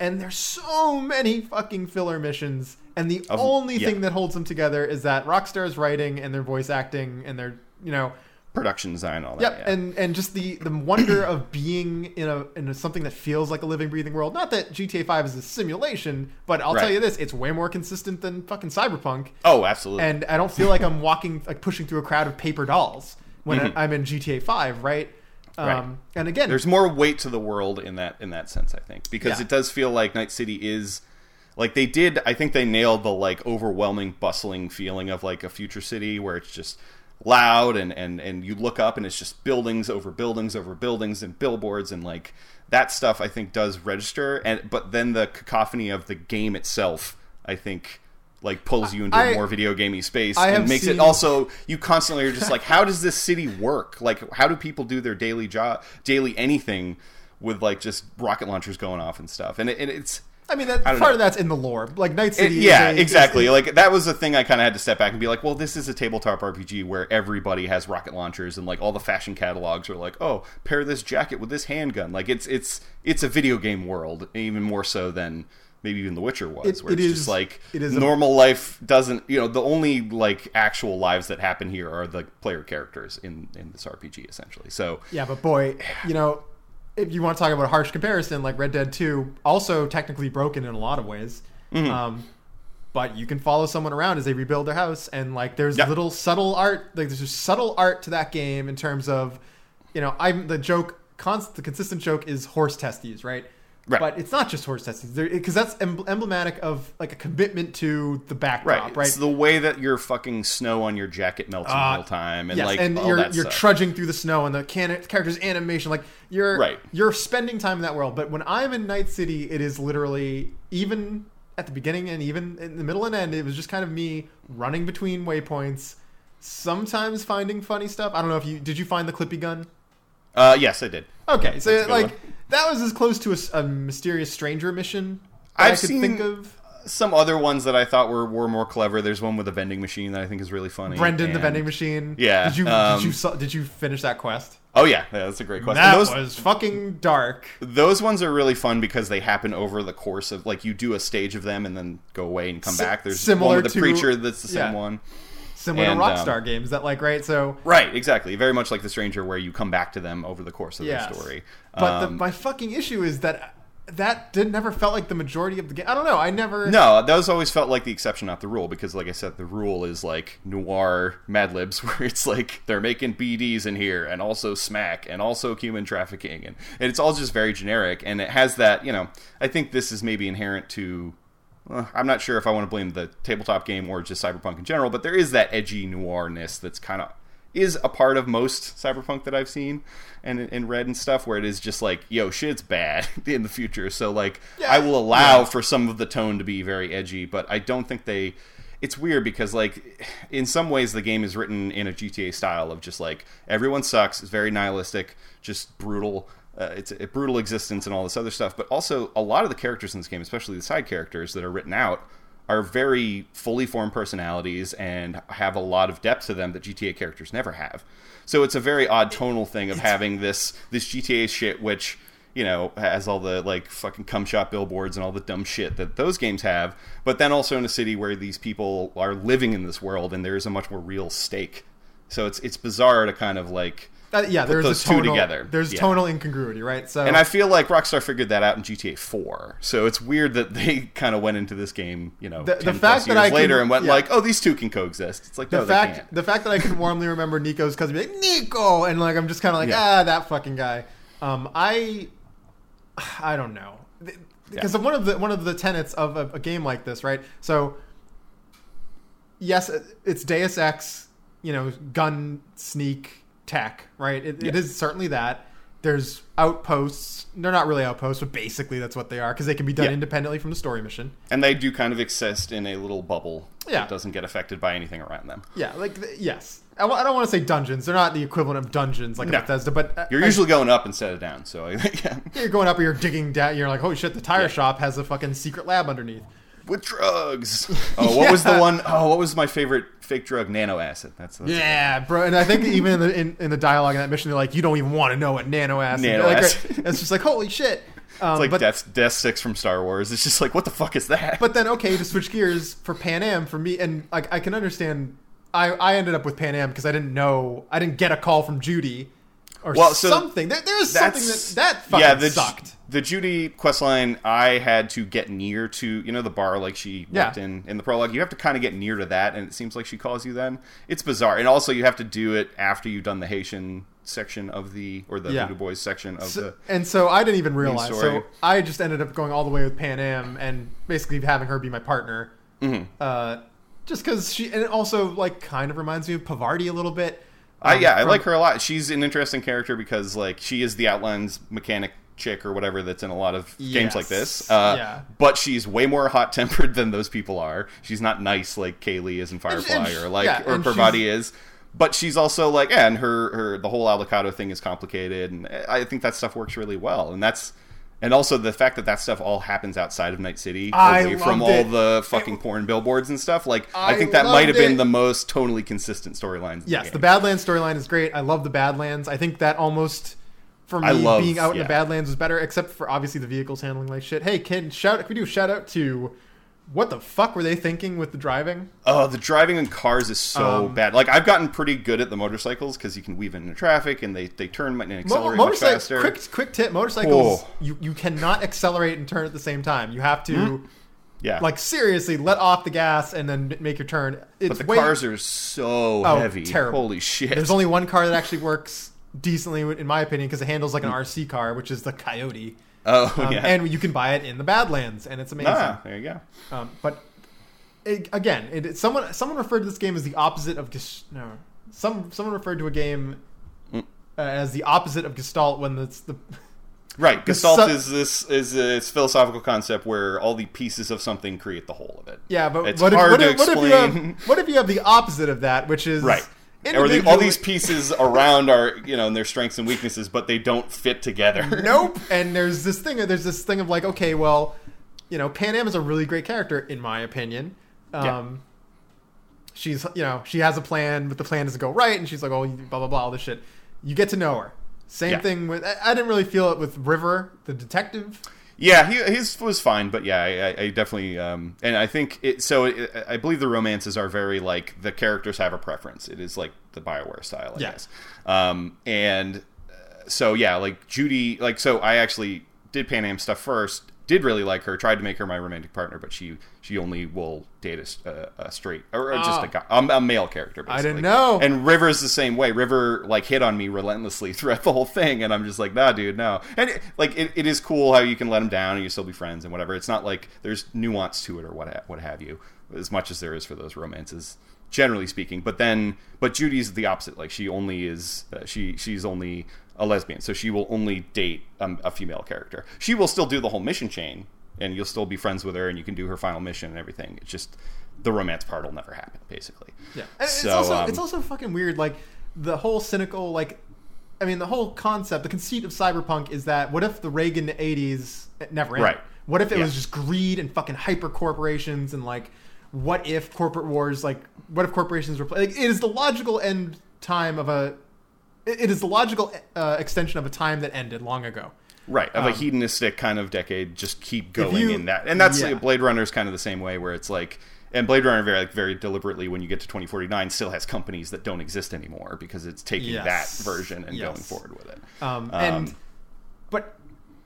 And there's so many fucking filler missions, and the only thing that holds them together is that Rockstar's writing and their voice acting and their, you know, production design, all that. Yep, yeah. And just the wonder of being in something that feels like a living, breathing world. Not that GTA 5 is a simulation, but I'll tell you this, it's way more consistent than fucking Cyberpunk. Oh, absolutely. And I don't feel like I'm pushing through a crowd of paper dolls when I'm in GTA 5, right? And again, there's more weight to the world in that sense, I think, because it does feel like Night City is... Like, they did, I think they nailed the, like, overwhelming, bustling feeling of, like, a future city where it's just... loud and you look up and it's just buildings over buildings over buildings and billboards, and like that stuff I think does register, but then the cacophony of the game itself I think like pulls you into a more video gamey space and makes it also, you constantly are just like, how does this city work? Like, how do people do their daily anything with like just rocket launchers going off and stuff? And it's I mean, part of that's in the lore. Like, Night City exactly. Like, that was the thing I kind of had to step back and be like, well, this is a tabletop RPG where everybody has rocket launchers and, like, all the fashion catalogs are like, oh, pair this jacket with this handgun. Like, it's a video game world, even more so than maybe even The Witcher was, normal life doesn't... You know, the only, like, actual lives that happen here are the player characters in this RPG, essentially. So... Yeah, but boy, you know... If you want to talk about a harsh comparison, like Red Dead 2, also technically broken in a lot of ways, but you can follow someone around as they rebuild their house, and like there's little subtle art, like there's just subtle art to that game in terms of, you know, the consistent joke is horse testes, right? Right. But it's not just horse testes, because that's emblematic of like a commitment to the backdrop, right? It's the way that your fucking snow on your jacket melts in real time, and like and all you're trudging through the snow, and the character's animation, like you're spending time in that world. But when I'm in Night City, it is literally, even at the beginning and even in the middle and end, it was just kind of me running between waypoints, sometimes finding funny stuff. I don't know if did you find the clippy gun? Yes, I did. Okay, so like. One. That was as close to a mysterious stranger mission I could think of. Some other ones that I thought were more clever. There's one with a vending machine that I think is really funny. Brendan, the vending machine. Yeah. Did you finish that quest? Oh yeah, that's a great question. That was fucking dark. Those ones are really fun because they happen over the course of, like, you do a stage of them and then go away and come back. There's one with the preacher that's the same one. Similar to Rockstar games, that like, right? So right, exactly. Very much like The Stranger, where you come back to them over the course of the story. But my fucking issue is that that did never felt like the majority of the game. I don't know. I never... No, those always felt like the exception, not the rule, because like I said, the rule is like noir Mad Libs, where it's like they're making BDs in here and also smack and also human trafficking. And it's all just very generic. And it has that, you know, I think this is maybe inherent to... I'm not sure if I want to blame the tabletop game or just Cyberpunk in general, but there is that edgy noir-ness that's kind of... is a part of most Cyberpunk that I've seen and read and stuff, where it is just like, yo, shit's bad in the future. So, like, yeah, I will allow for some of the tone to be very edgy, but I don't think they... It's weird because, like, in some ways the game is written in a GTA style of just, like, everyone sucks, it's very nihilistic, just brutal... it's a brutal existence and all this other stuff. But also, a lot of the characters in this game, especially the side characters that are written out, are very fully formed personalities and have a lot of depth to them that GTA characters never have. So it's a very odd tonal thing of having this GTA shit, which, you know, has all the, like, fucking cum shot billboards and all the dumb shit that those games have, but then also in a city where these people are living in this world and there is a much more real stake. So it's bizarre to kind of, like... yeah, there's those two together. There's tonal incongruity, right? So, and I feel like Rockstar figured that out in GTA 4. So it's weird that they kind of went into this game, you know, the fact that like, oh, these two can coexist. It's like the fact that I can warmly remember Nico's cousin being like, Nico, and like I'm just kind of like that fucking guy. I don't know, because one of the tenets of a game like this, right? So yes, it's Deus Ex, you know, gun sneak. Tech, right? It is certainly that. There's outposts. They're not really outposts, but basically that's what they are, because they can be done independently from the story mission. And they do kind of exist in a little bubble that doesn't get affected by anything around them. Yeah, like, yes. I don't want to say dungeons. They're not the equivalent of dungeons like Bethesda, but... You're usually going up instead of down, so... You're going up or you're digging down. You're like, holy shit, the tire shop has a fucking secret lab underneath. With drugs. Oh, what was the one? Oh, what was my favorite fake drug? Nanoacid. That's bro. And I think even in the dialogue in that mission, they're like, you don't even want to know what nanoacid. Like, it's just like, holy shit. It's like Death 6 from Star Wars. It's just like, what the fuck is that? But then, okay, to switch gears for Panam, for me, and like I can understand, I ended up with Panam because I didn't get a call from Judy. Something. There is something that fucking sucked. The Judy questline, I had to get near to, you know, the bar like she worked in the prologue. You have to kind of get near to that, and it seems like she calls you then. It's bizarre. And also you have to do it after you've done the Haitian section of the Du Bois section of the... And so I didn't even realize. So I just ended up going all the way with Panam and basically having her be my partner. Mm-hmm. Just because she... And it also, like, kind of reminds me of Pavarti a little bit. I like her a lot. She's an interesting character because, like, she is the outlines mechanic chick or whatever that's in a lot of games like this. But she's way more hot-tempered than those people are. She's not nice like Kaylee is in Firefly or Parvati is. But she's also like, and her the whole avocado thing is complicated, and I think that stuff works really well. And that's... And also the fact that stuff all happens outside of Night City, away from all the fucking porn billboards and stuff. Like, I think that might have been the most tonally consistent storyline. Yes, the Badlands storyline is great. I love the Badlands. I think that almost, for me, being out in the Badlands was better, except for obviously the vehicles handling like shit. Hey, can we do a shout out to... What the fuck were they thinking with the driving? Oh, the driving in cars is so bad. Like, I've gotten pretty good at the motorcycles because you can weave into traffic and they turn and accelerate much faster. Quick tip, motorcycles, you cannot accelerate and turn at the same time. You have to, like, seriously let off the gas and then make your turn. Cars are so heavy. Terrible. Holy shit. There's only one car that actually works decently, in my opinion, because it handles like an RC car, which is the Coyote. And you can buy it in the Badlands, and it's amazing. There you go. But someone referred to this game as the opposite of Someone referred to a game as the opposite of Gestalt when it's the right. Gestalt is this philosophical concept where all the pieces of something create the whole of it. Yeah, but it's hard to explain. What if you have the opposite of that, which is right. Or all these pieces around are, you know, and their strengths and weaknesses, but they don't fit together. Nope. And there's this thing of like, okay, well, you know, Panam is a really great character, in my opinion. She's, you know, she has a plan, but the plan doesn't go right. And she's like, oh, blah, blah, blah, all this shit. You get to know her. Same thing with, I didn't really feel it with River, the detective. Yeah, his was fine, but I definitely, and I think I believe the romances are very, like, the characters have a preference. It is, like, the BioWare style, I guess. And so, like, Judy, like, so I actually did Pan Am stuff first, did really like her, tried to make her my romantic partner, but she only will date a straight, or just a guy, a male character, basically. I didn't know. And River's the same way. River, like, hit on me relentlessly throughout the whole thing, and I'm just like, nah, dude, no. And, it is cool how you can let him down and you still be friends and whatever. It's not like there's nuance to it or what have you, as much as there is for those romances, generally speaking. But Judy's the opposite. Like, she only is, she's only a lesbian, so she will only date a female character. She will still do the whole mission chain, and you'll still be friends with her, and you can do her final mission and everything. It's just the romance part will never happen, basically. Yeah, and so, it's also fucking weird. Like, the whole cynical, like, I mean, the whole concept, the conceit of cyberpunk is that what if the Reagan '80s never ended? Right. What if it was just greed and fucking hyper corporations, and like, what if corporate wars? Like, what if corporations were like? It is the logical end time of a. It is the logical extension of a time that ended long ago. Right, of a hedonistic kind of decade, just keep going in that. And that's like Blade Runner is kind of the same way, where it's like, and Blade Runner very, very deliberately, when you get to 2049, still has companies that don't exist anymore, because it's taking that version and going forward with it. But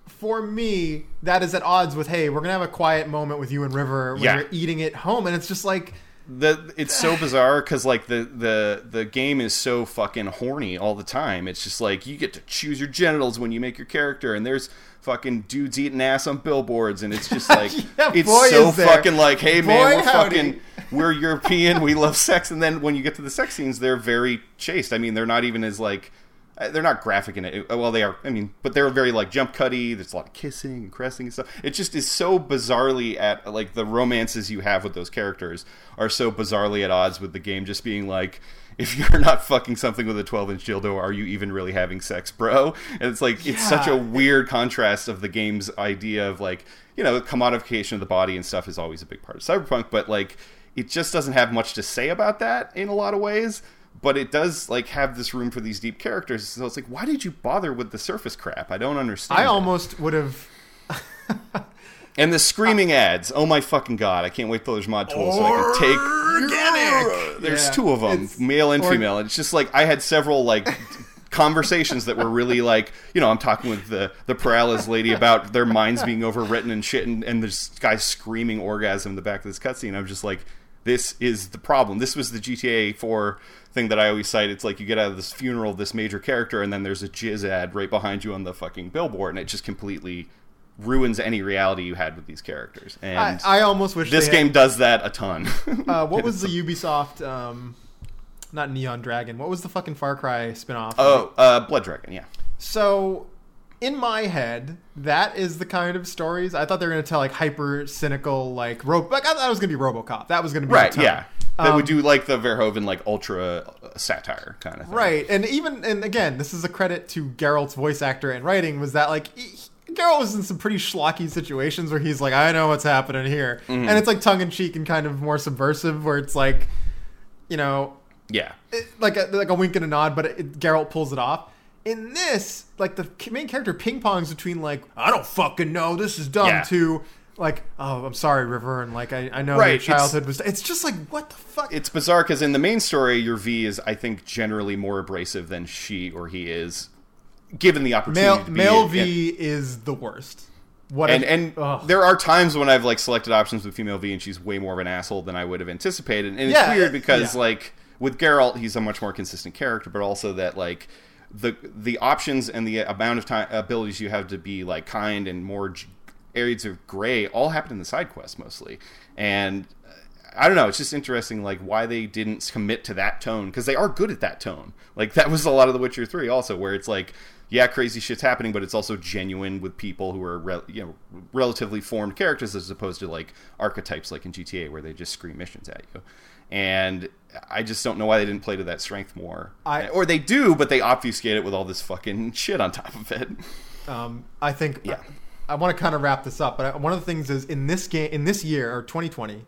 for me, that is at odds with, hey, we're going to have a quiet moment with you and River when you're eating at home, and it's just like... It's so bizarre because, like, the game is so fucking horny all the time. It's just like, you get to choose your genitals when you make your character, and there's fucking dudes eating ass on billboards, and it's just like it's so fucking like, hey man, we're European, we love sex. And then when you get to the sex scenes, they're very chaste. I mean, they're not even as like, they're not graphic in it. Well, they are. I mean, but they're very like jump cutty. There's a lot of kissing and caressing and stuff. It just is so bizarrely at, like, the romances you have with those characters are so bizarrely at odds with the game just being like, if you're not fucking something with a 12-inch dildo, are you even really having sex, bro? And it's like, it's such a weird contrast of the game's idea of, like, you know, the commodification of the body and stuff is always a big part of Cyberpunk, but like, it just doesn't have much to say about that in a lot of ways. But it does, like, have this room for these deep characters. So it's like, why did you bother with the surface crap? I don't understand. I almost would have... And the screaming ads. Oh, my fucking God. I can't wait till there's mod tools so I can take... Organic! There's two of them, male and female. And it's just, like, I had several, like... conversations that were really like, you know, I'm talking with the Perales lady about their minds being overwritten and shit, and this guy screaming orgasm in the back of this cutscene. I'm just like... This is the problem. This was the GTA 4 thing that I always cite. It's like, you get out of this funeral of this major character, and then there's a jizz ad right behind you on the fucking billboard, and it just completely ruins any reality you had with these characters. And I almost wish this game does that a ton. What was the Ubisoft, not Neon Dragon, what was the fucking Far Cry spinoff? Oh, Blood Dragon, yeah. So... in my head, that is the kind of stories I thought they were going to tell, like, hyper cynical, like, I thought it was going to be RoboCop. That was going to be right, yeah. They would do like the Verhoeven, like, ultra satire kind of thing, right? And again, this is a credit to Geralt's voice actor and writing. Was that like Geralt was in some pretty schlocky situations where he's like, I know what's happening here, and it's like tongue in cheek and kind of more subversive, where it's like, you know, like a wink and a nod, but Geralt pulls it off. In this, like, the main character ping-pongs between, like, I don't fucking know, this is dumb, to, like, oh, I'm sorry, River, and, like, I know your childhood was... It's just like, what the fuck? It's bizarre, because in the main story, your V is, I think, generally more abrasive than she or he is, given the opportunity to be... Male V is the worst. There are times when I've, like, selected options with female V, and she's way more of an asshole than I would have anticipated. And it's weird, because, like, with Geralt, he's a much more consistent character, but also that, like... the options and the amount of time abilities you have to be, like, kind and more areas of gray all happen in the side quests mostly, and I don't know, it's just interesting, like, why they didn't commit to that tone, because they are good at that tone. Like, that was a lot of The Witcher 3 also, where it's like, yeah, crazy shit's happening, but it's also genuine with people who are relatively formed characters, as opposed to, like, archetypes like in GTA where they just scream missions at you. And I just don't know why they didn't play to that strength more. Or they do, but they obfuscate it with all this fucking shit on top of it. I think I want to kind of wrap this up, but one of the things is in this game, in this year, or 2020,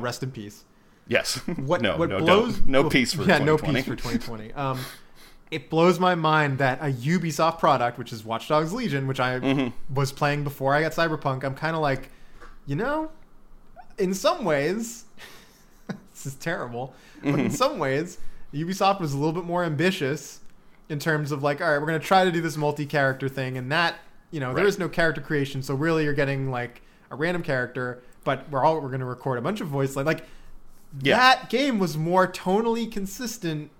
rest in peace. Yes. No peace for 2020. It blows my mind that a Ubisoft product, which is Watch Dogs Legion, which I was playing before I got Cyberpunk, I'm kind of like, you know, in some ways... This is terrible, but in some ways Ubisoft was a little bit more ambitious in terms of, like, all right, we're going to try to do this multi-character thing, and that You know, there is no character creation, so really you're getting like a random character, but we're going to record a bunch of voice like that game was more tonally consistent,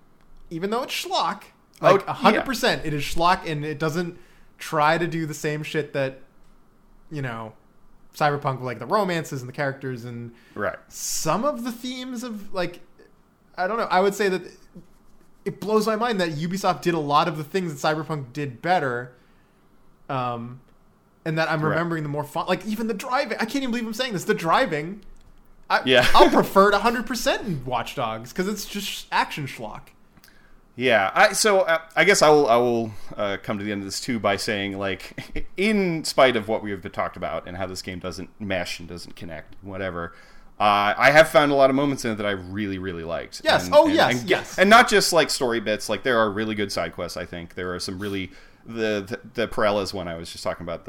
even though it's schlock. Like 100% it is schlock, and it doesn't try to do the same shit that, you know, Cyberpunk, like the romances and the characters and some of the themes of, like, I don't know. I would say that it blows my mind that Ubisoft did a lot of the things that Cyberpunk did better, and that I'm remembering the more fun, like even the driving. I can't even believe I'm saying this. The driving, I'll prefer it 100% in Watch Dogs because it's just action schlock. Yeah, I guess I will come to the end of this too by saying, like, in spite of what we have talked about and how this game doesn't mesh and doesn't connect, whatever, I have found a lot of moments in it that I really, really liked. Yes, yes. And not just, like, story bits. Like, there are really good side quests, I think. There are some really... The Parella's one I was just talking about,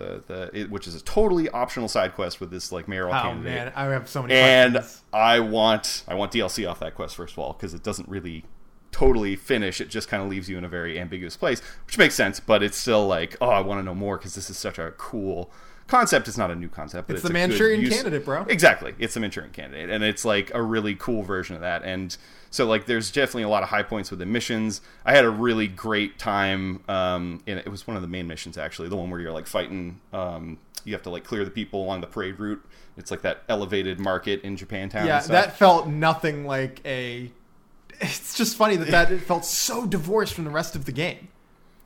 which is a totally optional side quest with this like mayoral candidate. Oh man, I have so many questions. And I want DLC off that quest, first of all, because it doesn't really totally finish. It just kind of leaves you in a very ambiguous place, which makes sense, but it's still like, oh, I want to know more because this is such a cool concept. It's not a new concept, but it's the Manchurian Candidate, bro. Exactly. It's the Manchurian Candidate, and it's like a really cool version of that. And so, like, there's definitely a lot of high points with the missions. I had a really great time, and it was one of the main missions, actually, the one where you're, like, fighting. You have to, like, clear the people along the parade route. It's, like, that elevated market in Japantown. Yeah, that felt nothing like a... It's just funny that it felt so divorced from the rest of the game.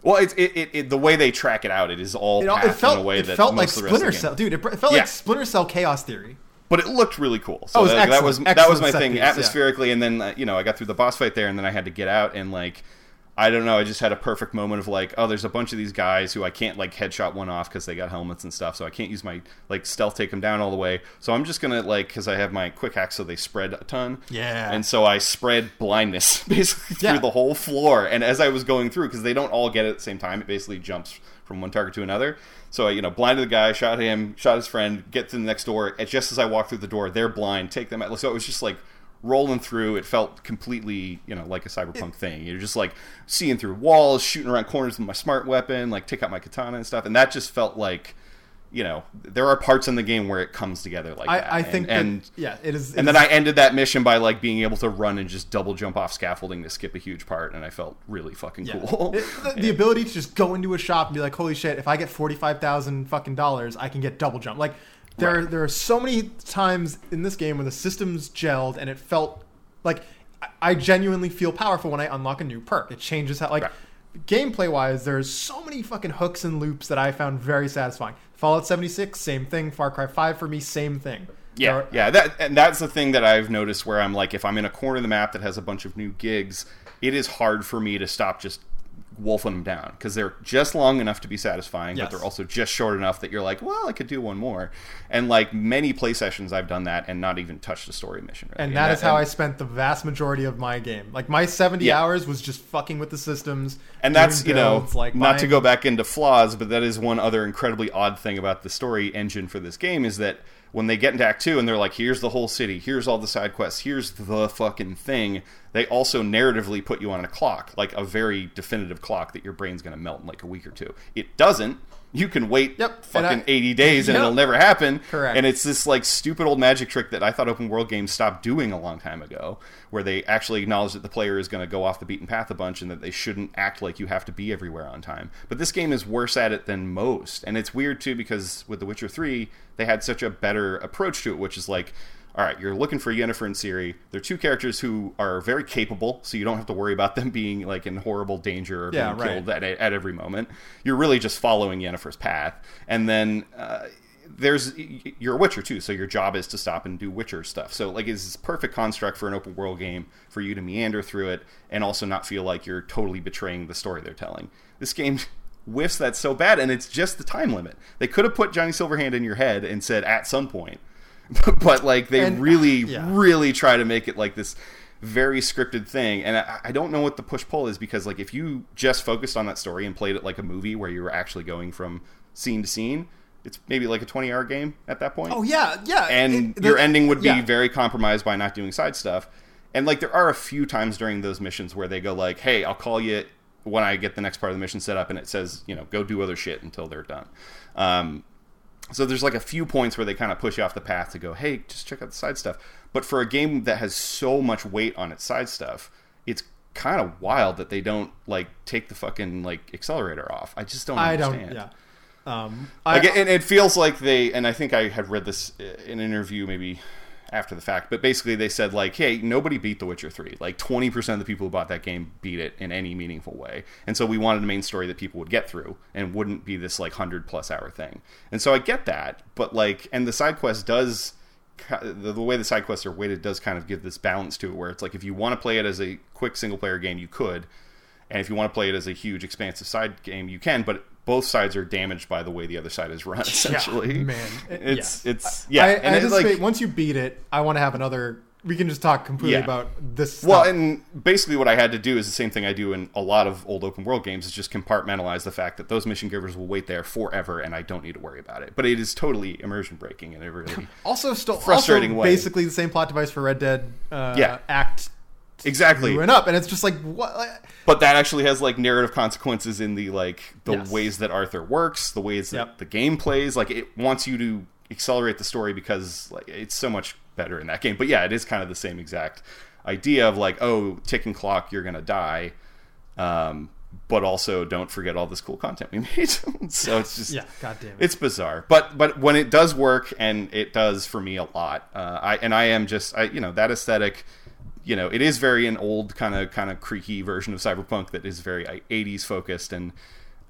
Well, it the way they track it out, it is all in a way that felt like Splinter Cell. Dude, it felt like Splinter Cell Chaos Theory. But it looked really cool. So that was my thing piece, atmospherically. Yeah. And then, I got through the boss fight there, and then I had to get out. And, like, I don't know. I just had a perfect moment of, like, oh, there's a bunch of these guys who I can't, like, headshot one off because they got helmets and stuff. So I can't use my, like, stealth take them down all the way. So I'm just going to, like, because I have my quick hack, so they spread a ton. Yeah. And so I spread blindness basically through the whole floor. And as I was going through, because they don't all get it at the same time, it basically jumps from one target to another. So I, blinded the guy, shot him, shot his friend, get to the next door. And just as I walk through the door, they're blind, take them out. So it was just like rolling through. It felt completely, like a Cyberpunk thing. You're just like seeing through walls, shooting around corners with my smart weapon, like take out my katana and stuff. And that just felt like, there are parts in the game where it comes together like that. I think it is. And then I ended that mission by like being able to run and just double jump off scaffolding to skip a huge part, and I felt really fucking cool. The ability to just go into a shop and be like, holy shit, if I get $45,000 fucking dollars, I can get double jump. Like there are so many times in this game where the systems gelled, and it felt like I genuinely feel powerful when I unlock a new perk. It changes how gameplay wise, there's so many fucking hooks and loops that I found very satisfying. Fallout 76, same thing. Far Cry 5 for me, same thing. Yeah, that's the thing that I've noticed where I'm like, if I'm in a corner of the map that has a bunch of new gigs, it is hard for me to stop just wolfing them down because they're just long enough to be satisfying, but they're also just short enough that you're like, well, I could do one more. And like many play sessions, I've done that and not even touched a story mission. Really. And that is how I spent the vast majority of my game. Like my 70 hours was just fucking with the systems. And that's, builds, like not to go back into flaws, but that is one other incredibly odd thing about the story engine for this game is that when they get into Act 2 and they're like, here's the whole city, here's all the side quests, here's the fucking thing, they also narratively put you on a clock, like a very definitive clock that your brain's going to melt in like a week or two. It doesn't. You can wait 80 days and it'll never happen. Correct. And it's this like stupid old magic trick that I thought open world games stopped doing a long time ago, where they actually acknowledge that the player is going to go off the beaten path a bunch and that they shouldn't act like you have to be everywhere on time. But this game is worse at it than most. And it's weird too, because with The Witcher 3, they had such a better approach to it, which is like, all right, you're looking for Yennefer and Ciri. They're two characters who are very capable, so you don't have to worry about them being like in horrible danger or being killed at every moment. You're really just following Yennefer's path. And then you're a Witcher too, so your job is to stop and do Witcher stuff. So like it's this perfect construct for an open world game for you to meander through it and also not feel like you're totally betraying the story they're telling. This game whiffs that so bad, and it's just the time limit. They could have put Johnny Silverhand in your head and said at some point, but like they really try to make it like this very scripted thing, and I don't know what the push-pull is, because like if you just focused on that story and played it like a movie where you were actually going from scene to scene, it's maybe like a 20-hour game at that point. And your ending would be very compromised by not doing side stuff. And like there are a few times during those missions where they go like, hey, I'll call you when I get the next part of the mission set up, and it says, you know, go do other shit until they're done. So there's like a few points where they kind of push you off the path to go, hey, just check out the side stuff. But for a game that has so much weight on its side stuff, it's kind of wild that they don't like take the fucking like accelerator off. I just don't understand. And it feels like they, and I think I had read this in an interview maybe after the fact, but basically they said like, hey, nobody beat The Witcher 3. Like 20% of the people who bought that game beat it in any meaningful way. And so we wanted a main story that people would get through and wouldn't be this like 100+ hour thing. And so I get that, but like, and the side quest does, the way the side quests are weighted does kind of give this balance to it where it's like, if you want to play it as a quick single player game, you could. And if you want to play it as a huge expansive side game, you can, but both sides are damaged by the way the other side is run, essentially. Yeah, man. It's And it's like, once you beat it, I want to have another... We can just talk completely about this stuff. Well, and basically what I had to do is the same thing I do in a lot of old open world games, is just compartmentalize the fact that those mission givers will wait there forever and I don't need to worry about it. But it is totally immersion breaking in a really frustrating way. Basically the same plot device for Red Dead Act. Exactly. And it's just like, what? But that actually has like narrative consequences in the like the ways that Arthur works, the ways that the game plays. Like it wants you to accelerate the story because like it's so much better in that game. But yeah, it is kind of the same exact idea of like, oh, ticking clock, you're gonna die. But also don't forget all this cool content we made. So it's just goddamn, it's bizarre. But when it does work, and it does for me a lot, I am just you know, that aesthetic. You know, it is very an old kind of creaky version of Cyberpunk that is very 80s focused and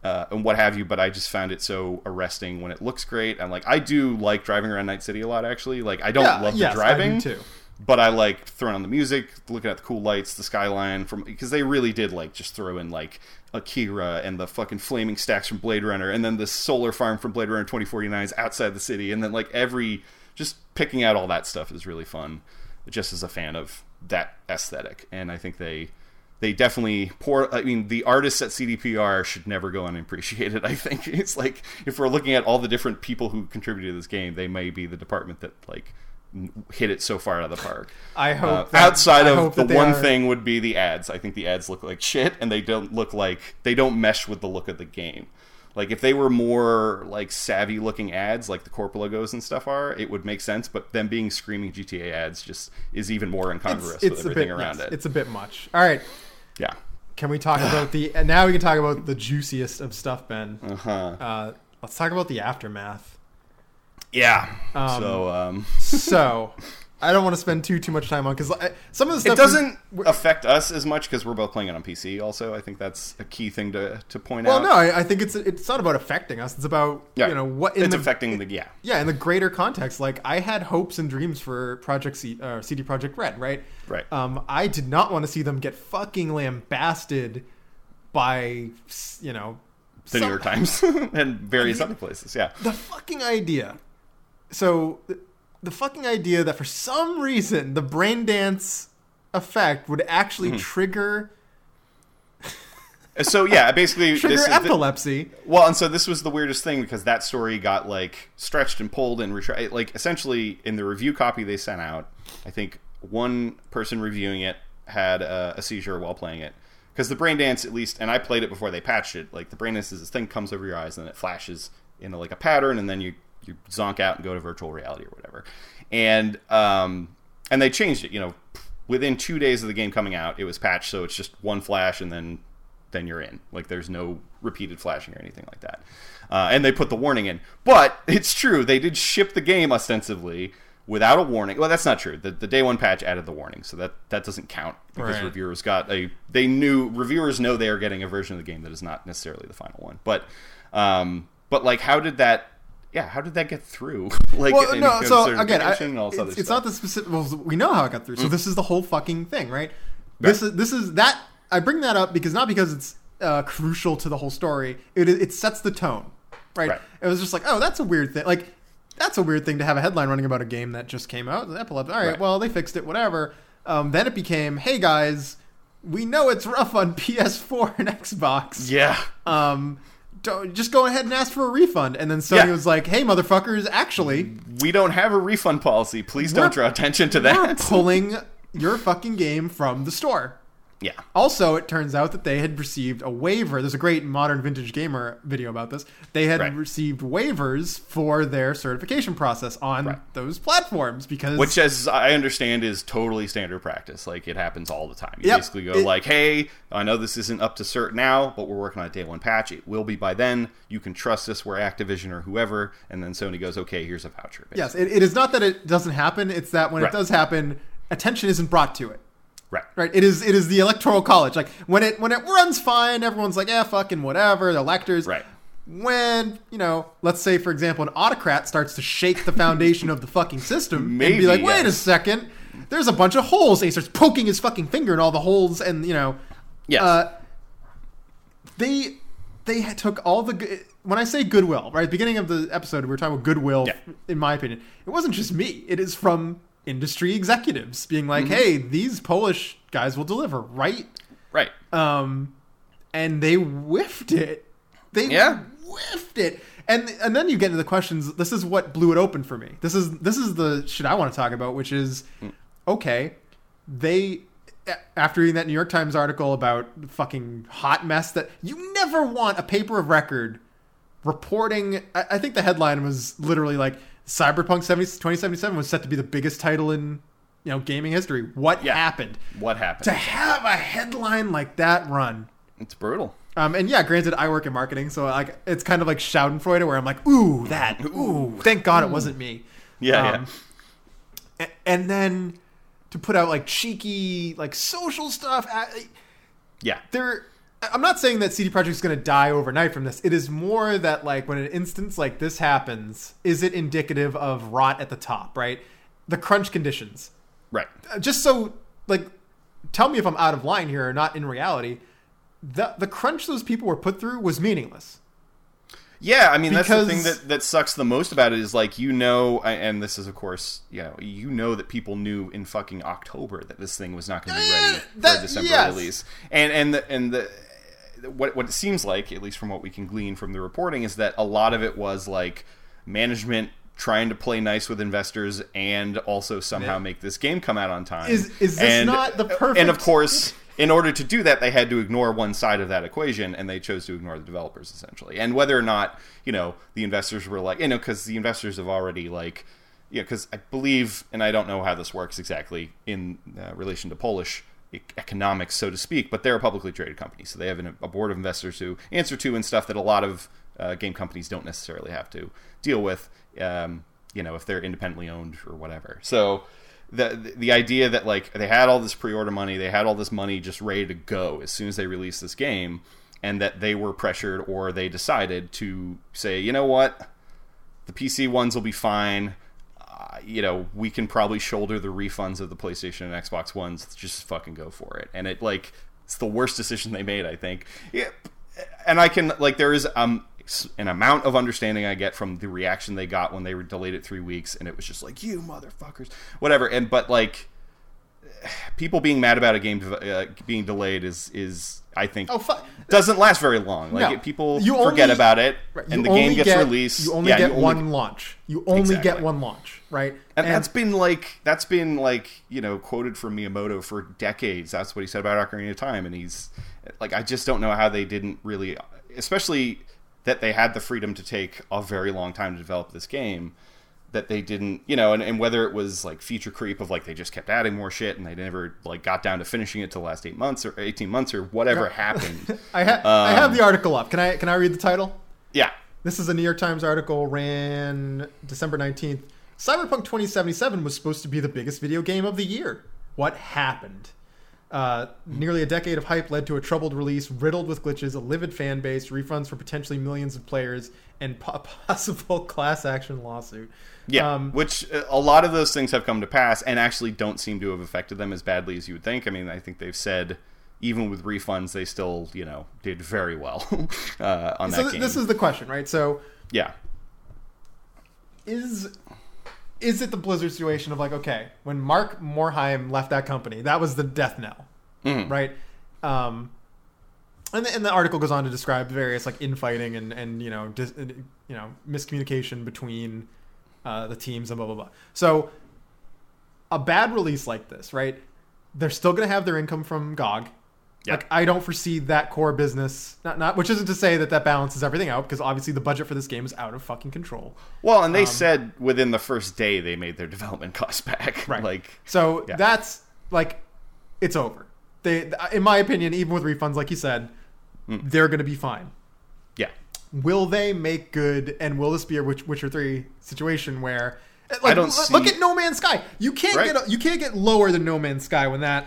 what have you. But I just found it so arresting when it looks great. And like, I do like driving around Night City a lot, actually. Like, I don't love the driving, I do too. But I like throwing on the music, looking at the cool lights, the skyline, from because they really did like just throw in like Akira and the fucking flaming stacks from Blade Runner, and then the solar farm from Blade Runner 2049 is outside the city, and then like just picking out all that stuff is really fun. Just as a fan of that aesthetic, and I think they definitely I mean, the artists at CDPR should never go unappreciated. I think it's like, if we're looking at all the different people who contributed to this game, they may be the department that like hit it so far out of the park. I hope thing would be the ads. I think the ads look like shit, and they don't mesh with the look of the game. Like, if they were more, like, savvy-looking ads, like the corp logos and stuff are, it would make sense, but them being screaming GTA ads just is even more incongruous with everything around it. It's a bit much. All right. Yeah. Can we talk about now we can talk about the juiciest of stuff, Ben. Uh-huh. Let's talk about the aftermath. Yeah. So, I don't want to spend too much time on, because some of the stuff... It doesn't affect us as much, because we're both playing it on PC also. I think that's a key thing to point out. Well, no, I think it's not about affecting us. It's about, you know, what... Yeah, in the greater context. Like, I had hopes and dreams for CD Projekt Red, right? Right. I did not want to see them get fucking lambasted by, you know... The New York Times and various other places, yeah. The fucking idea that for some reason the brain dance effect would actually trigger. So yeah, basically trigger epilepsy. And so this was the weirdest thing, because that story got like stretched and pulled and retried. Like, essentially in the review copy they sent out, I think one person reviewing it had a seizure while playing it, because the brain dance, at least, and I played it before they patched it. Like, the brain dance is this thing comes over your eyes and it flashes in like a pattern, and then you zonk out and go to virtual reality or whatever. And they changed it, you know, within 2 days of the game coming out, it was patched. So it's just one flash and then you're in. Like, there's no repeated flashing or anything like that. And they put the warning in, but it's true. They did ship the game ostensibly without a warning. Well, that's not true. The day one patch added the warning. So that doesn't count, because reviewers reviewers know they are getting a version of the game that is not necessarily the final one. But like, how did that get through? Like, well, no, so again, it's not the specific. Well, we know how it got through. So this is the whole fucking thing, right? This is that. I bring that up because it's crucial to the whole story. It sets the tone, right? It was just like, oh, that's a weird thing. Like, that's a weird thing to have a headline running about a game that just came out. Epilepsy. All right. Well, they fixed it. Whatever. Then it became, hey guys, we know it's rough on PS4 and Xbox. Yeah. Just go ahead and ask for a refund. And then Sony was like, hey, motherfuckers, actually... We don't have a refund policy. Please don't draw attention to that. We're pulling your fucking game from the store. Yeah. Also, it turns out that they had received a waiver. There's a great Modern Vintage Gamer video about this. They had received waivers for their certification process on those platforms because... Which, as I understand, is totally standard practice. Like, it happens all the time. You basically go like, hey, I know this isn't up to cert now, but we're working on a day one patch. It will be by then. You can trust us. We're Activision or whoever. And then Sony goes, okay, here's a voucher. Basically. Yes, it is not that it doesn't happen. It's that when it does happen, attention isn't brought to it. Right. It is the Electoral College. Like when it runs fine, everyone's like, fucking whatever. The electors. Right. When let's say for example, an autocrat starts to shake the foundation of the fucking system and be like, wait a second, there's a bunch of holes. And he starts poking his fucking finger in all the holes, and they took all the. When I say goodwill, right at the beginning of the episode, we were talking about goodwill. Yeah. In my opinion, it wasn't just me. It is from industry executives being like, hey, these Polish guys will deliver, right? And they whiffed it. And then you get into the questions. This is what blew it open for me. This is the shit I want to talk about, which is, okay, they, after reading that New York Times article about the fucking hot mess that you never want a paper of record reporting, I think the headline was literally like, Cyberpunk 2077 was set to be the biggest title in, gaming history. What happened? To have a headline like that run, it's brutal. And granted, I work in marketing, so like it's kind of like Schadenfreude, where I'm like, ooh, thank God it wasn't me. Yeah. And then to put out like cheeky, like social stuff. I'm not saying that CD Projekt's going to die overnight from this. It is more that, like, when an instance like this happens, is it indicative of rot at the top, right? The crunch conditions. Right. Just so, like, tell me if I'm out of line here or not in reality. The crunch those people were put through was meaningless. Yeah, I mean, because... that's the thing that sucks the most about it is, like, and this is, of course, that people knew in fucking October that this thing was not going to be ready for a December release. And what it seems like, at least from what we can glean from the reporting, is that a lot of it was like management trying to play nice with investors and also somehow make this game come out on time. Is this not the perfect... And of course, in order to do that, they had to ignore one side of that equation, and they chose to ignore the developers, essentially. And whether or not, the investors were like... because the investors have already like... because I believe, and I don't know how this works exactly in relation to Polish economics, so to speak, but they're a publicly traded company, so they have a board of investors who answer to and stuff that a lot of game companies don't necessarily have to deal with, if they're independently owned or whatever. So the idea that like they had all this pre-order money, they had all this money just ready to go as soon as they released this game, and that they were pressured or they decided to say, you know what, the PC ones will be fine. We can probably shoulder the refunds of the PlayStation and Xbox ones. Just fucking go for it. And it's the worst decision they made, I think. Yeah. And I can there is an amount of understanding I get from the reaction they got when they were delayed it 3 weeks, and it was just like, you motherfuckers, whatever. And but people being mad about a game being delayed is I think doesn't last very long. People forget about it, and the game gets released. You only get one launch, right? And that's been quoted from Miyamoto for decades. That's what he said about Ocarina of Time, and he's like, I just don't know how they didn't really, especially that they had the freedom to take a very long time to develop this game. That they didn't, and whether it was like feature creep of they just kept adding more shit and they never got down to finishing it till the last 8 months or 18 months or whatever happened. I have the article up. Can I read the title? Yeah, this is a New York Times article ran December 19th. Cyberpunk 2077 was supposed to be the biggest video game of the year. What happened? Nearly a decade of hype led to a troubled release riddled with glitches, a livid fan base, refunds for potentially millions of players, and a possible class action lawsuit. Yeah, which a lot of those things have come to pass and actually don't seem to have affected them as badly as you would think. I mean, I think they've said even with refunds, they still, did very well on that game. This is the question, right? So, yeah. Is it the Blizzard situation of when Mark Morheim left that company, that was the death knell, right? And the article goes on to describe various infighting and miscommunication between the teams and blah blah blah. So a bad release like this, right? They're still going to have their income from GOG. Yep. Like, I don't foresee that core business, not which isn't to say that balances everything out, because obviously the budget for this game is out of fucking control. Well, and they said within the first day they made their development costs back. Right. That's, like, it's over. They, in my opinion, even with refunds, like you said, they're going to be fine. Yeah. Will they make good, and will this be a Witcher 3 situation where... Like, I don't see... Look at No Man's Sky. You can't get lower than No Man's Sky when that...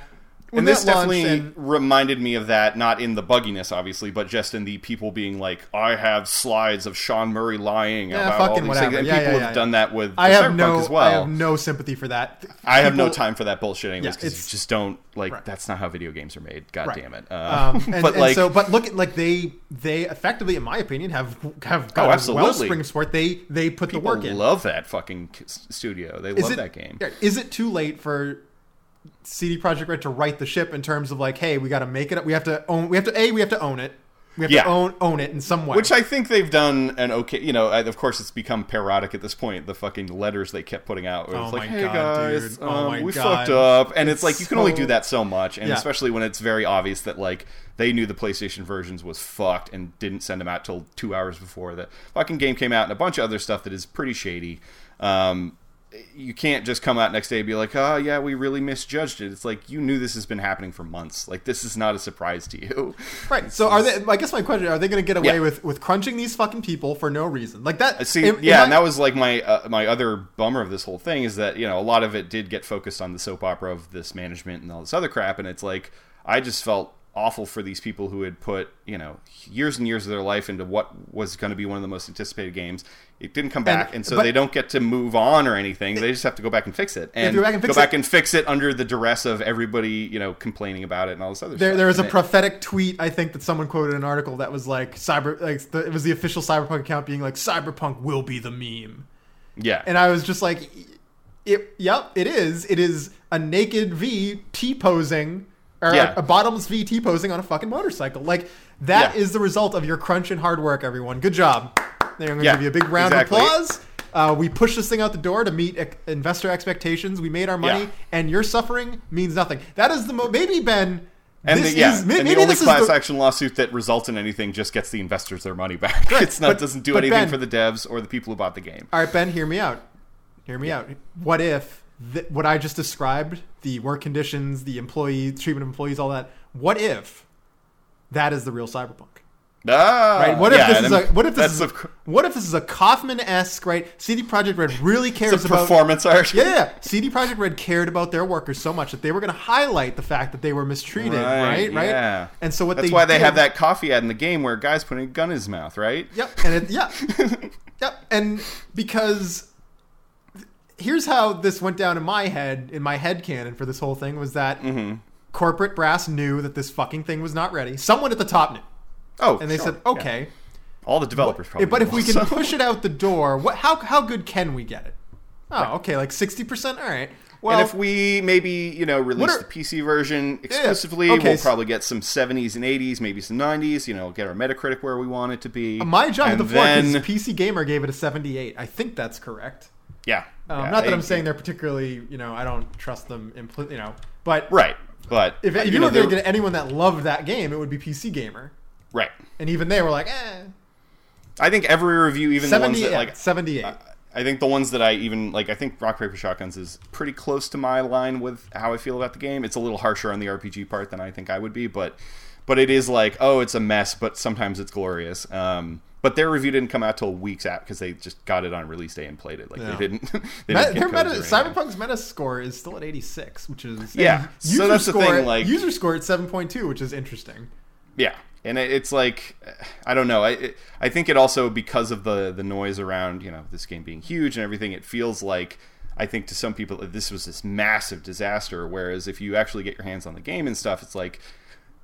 and this definitely reminded me of that, not in the bugginess, obviously, but just in the people being like, I have slides of Sean Murray lying about all these whatever. Things. And people have done that with Cyberpunk as well. I have no sympathy for that. I have no time for that bullshit anyways, because you just don't, like, that's not how video games are made. God damn it. But look at, like, they effectively, in my opinion, have got a wellspring of sport. They put people the work in. People love that fucking studio. They love that game. Is it too late for... CD Projekt Red to right the ship in terms of like, hey, we got to make it up. We have to own it. We have to own it in some way. Which I think they've done an okay. You know, of course, it's become parodic at this point. The fucking letters they kept putting out. Where it's like, hey guys, we fucked up, and it's like you can only do that so much, and especially when it's very obvious that like they knew the PlayStation versions was fucked and didn't send them out till 2 hours before the fucking game came out, and a bunch of other stuff that is pretty shady. You can't just come out next day and be like, oh, yeah, we really misjudged it. It's like, you knew this has been happening for months. Like, this is not a surprise to you. Right. So are they, I guess my question, are they going to get away with crunching these fucking people for no reason? Like that. See, and that was like my other bummer of this whole thing is that, you know, a lot of it did get focused on the soap opera of this management and all this other crap. And it's like, I just felt awful for these people who had put, you know, years and years of their life into what was going to be one of the most anticipated games. It didn't come back, and so they don't get to move on or anything. They just have to go back and fix it, and go back and fix it under the duress of everybody, you know, complaining about it and all this other stuff. There was a prophetic tweet, I think, that someone quoted an article that was like, it was the official Cyberpunk account being like, Cyberpunk will be the meme. Yeah. And I was just like, it is. It is a naked V T-posing, or a bottoms V T-posing on a fucking motorcycle. Like, that is the result of your crunch and hard work, everyone. Good job. They're going to give you a big round of applause. We pushed this thing out the door to meet investor expectations. We made our money, and your suffering means nothing. That is the maybe, Ben. And the only class action lawsuit that results in anything just gets the investors their money back. Right. It doesn't do anything for the devs or the people who bought the game. All right, Ben, hear me out. What if what I just described, the work conditions, the treatment of employees, all that, what if that is the real Cyberpunk? Right? What if this is a Kaufman-esque, right? CD Projekt Red really cares about performance art. Yeah. CD Projekt Red cared about their workers so much that they were going to highlight the fact that they were mistreated, right? And so that's why they have that coffee ad in the game where a guy's putting a gun in his mouth, right? Yep. And because here's how this went down in my head canon for this whole thing was that corporate brass knew that this fucking thing was not ready. Someone at the top knew. Oh, and they said, okay. Yeah. All the developers probably. But if we can push it out the door, how good can we get it? Oh, okay, like 60%? All right. Well, and if we maybe, you know, release the PC version exclusively, we'll probably get some 70s and 80s, maybe some 90s, you know, get our Metacritic where we want it to be. My job at the floor is PC Gamer gave it a 78. I think that's correct. Yeah. Not that I'm saying they're particularly, you know, I don't trust them, you know, but... Right, but... If you were going to get anyone that loved that game, it would be PC Gamer. Right. And even they were like, eh. I think every review, even the ones that like... 78. I think the ones that I even... like, I think Rock, Paper, Shotguns is pretty close to my line with how I feel about the game. It's a little harsher on the RPG part than I think I would be, but it is like, oh, it's a mess, but sometimes it's glorious. But their review didn't come out till weeks out because they just got it on release day and played it. Like, Cyberpunk's meta score is still at 86, which is... Yeah, so that's the thing, like... User score at 7.2, which is interesting. Yeah. And it's like, I don't know. I think it also, because of the noise around, you know, this game being huge and everything, it feels like, I think to some people, this was this massive disaster. Whereas if you actually get your hands on the game and stuff, it's like,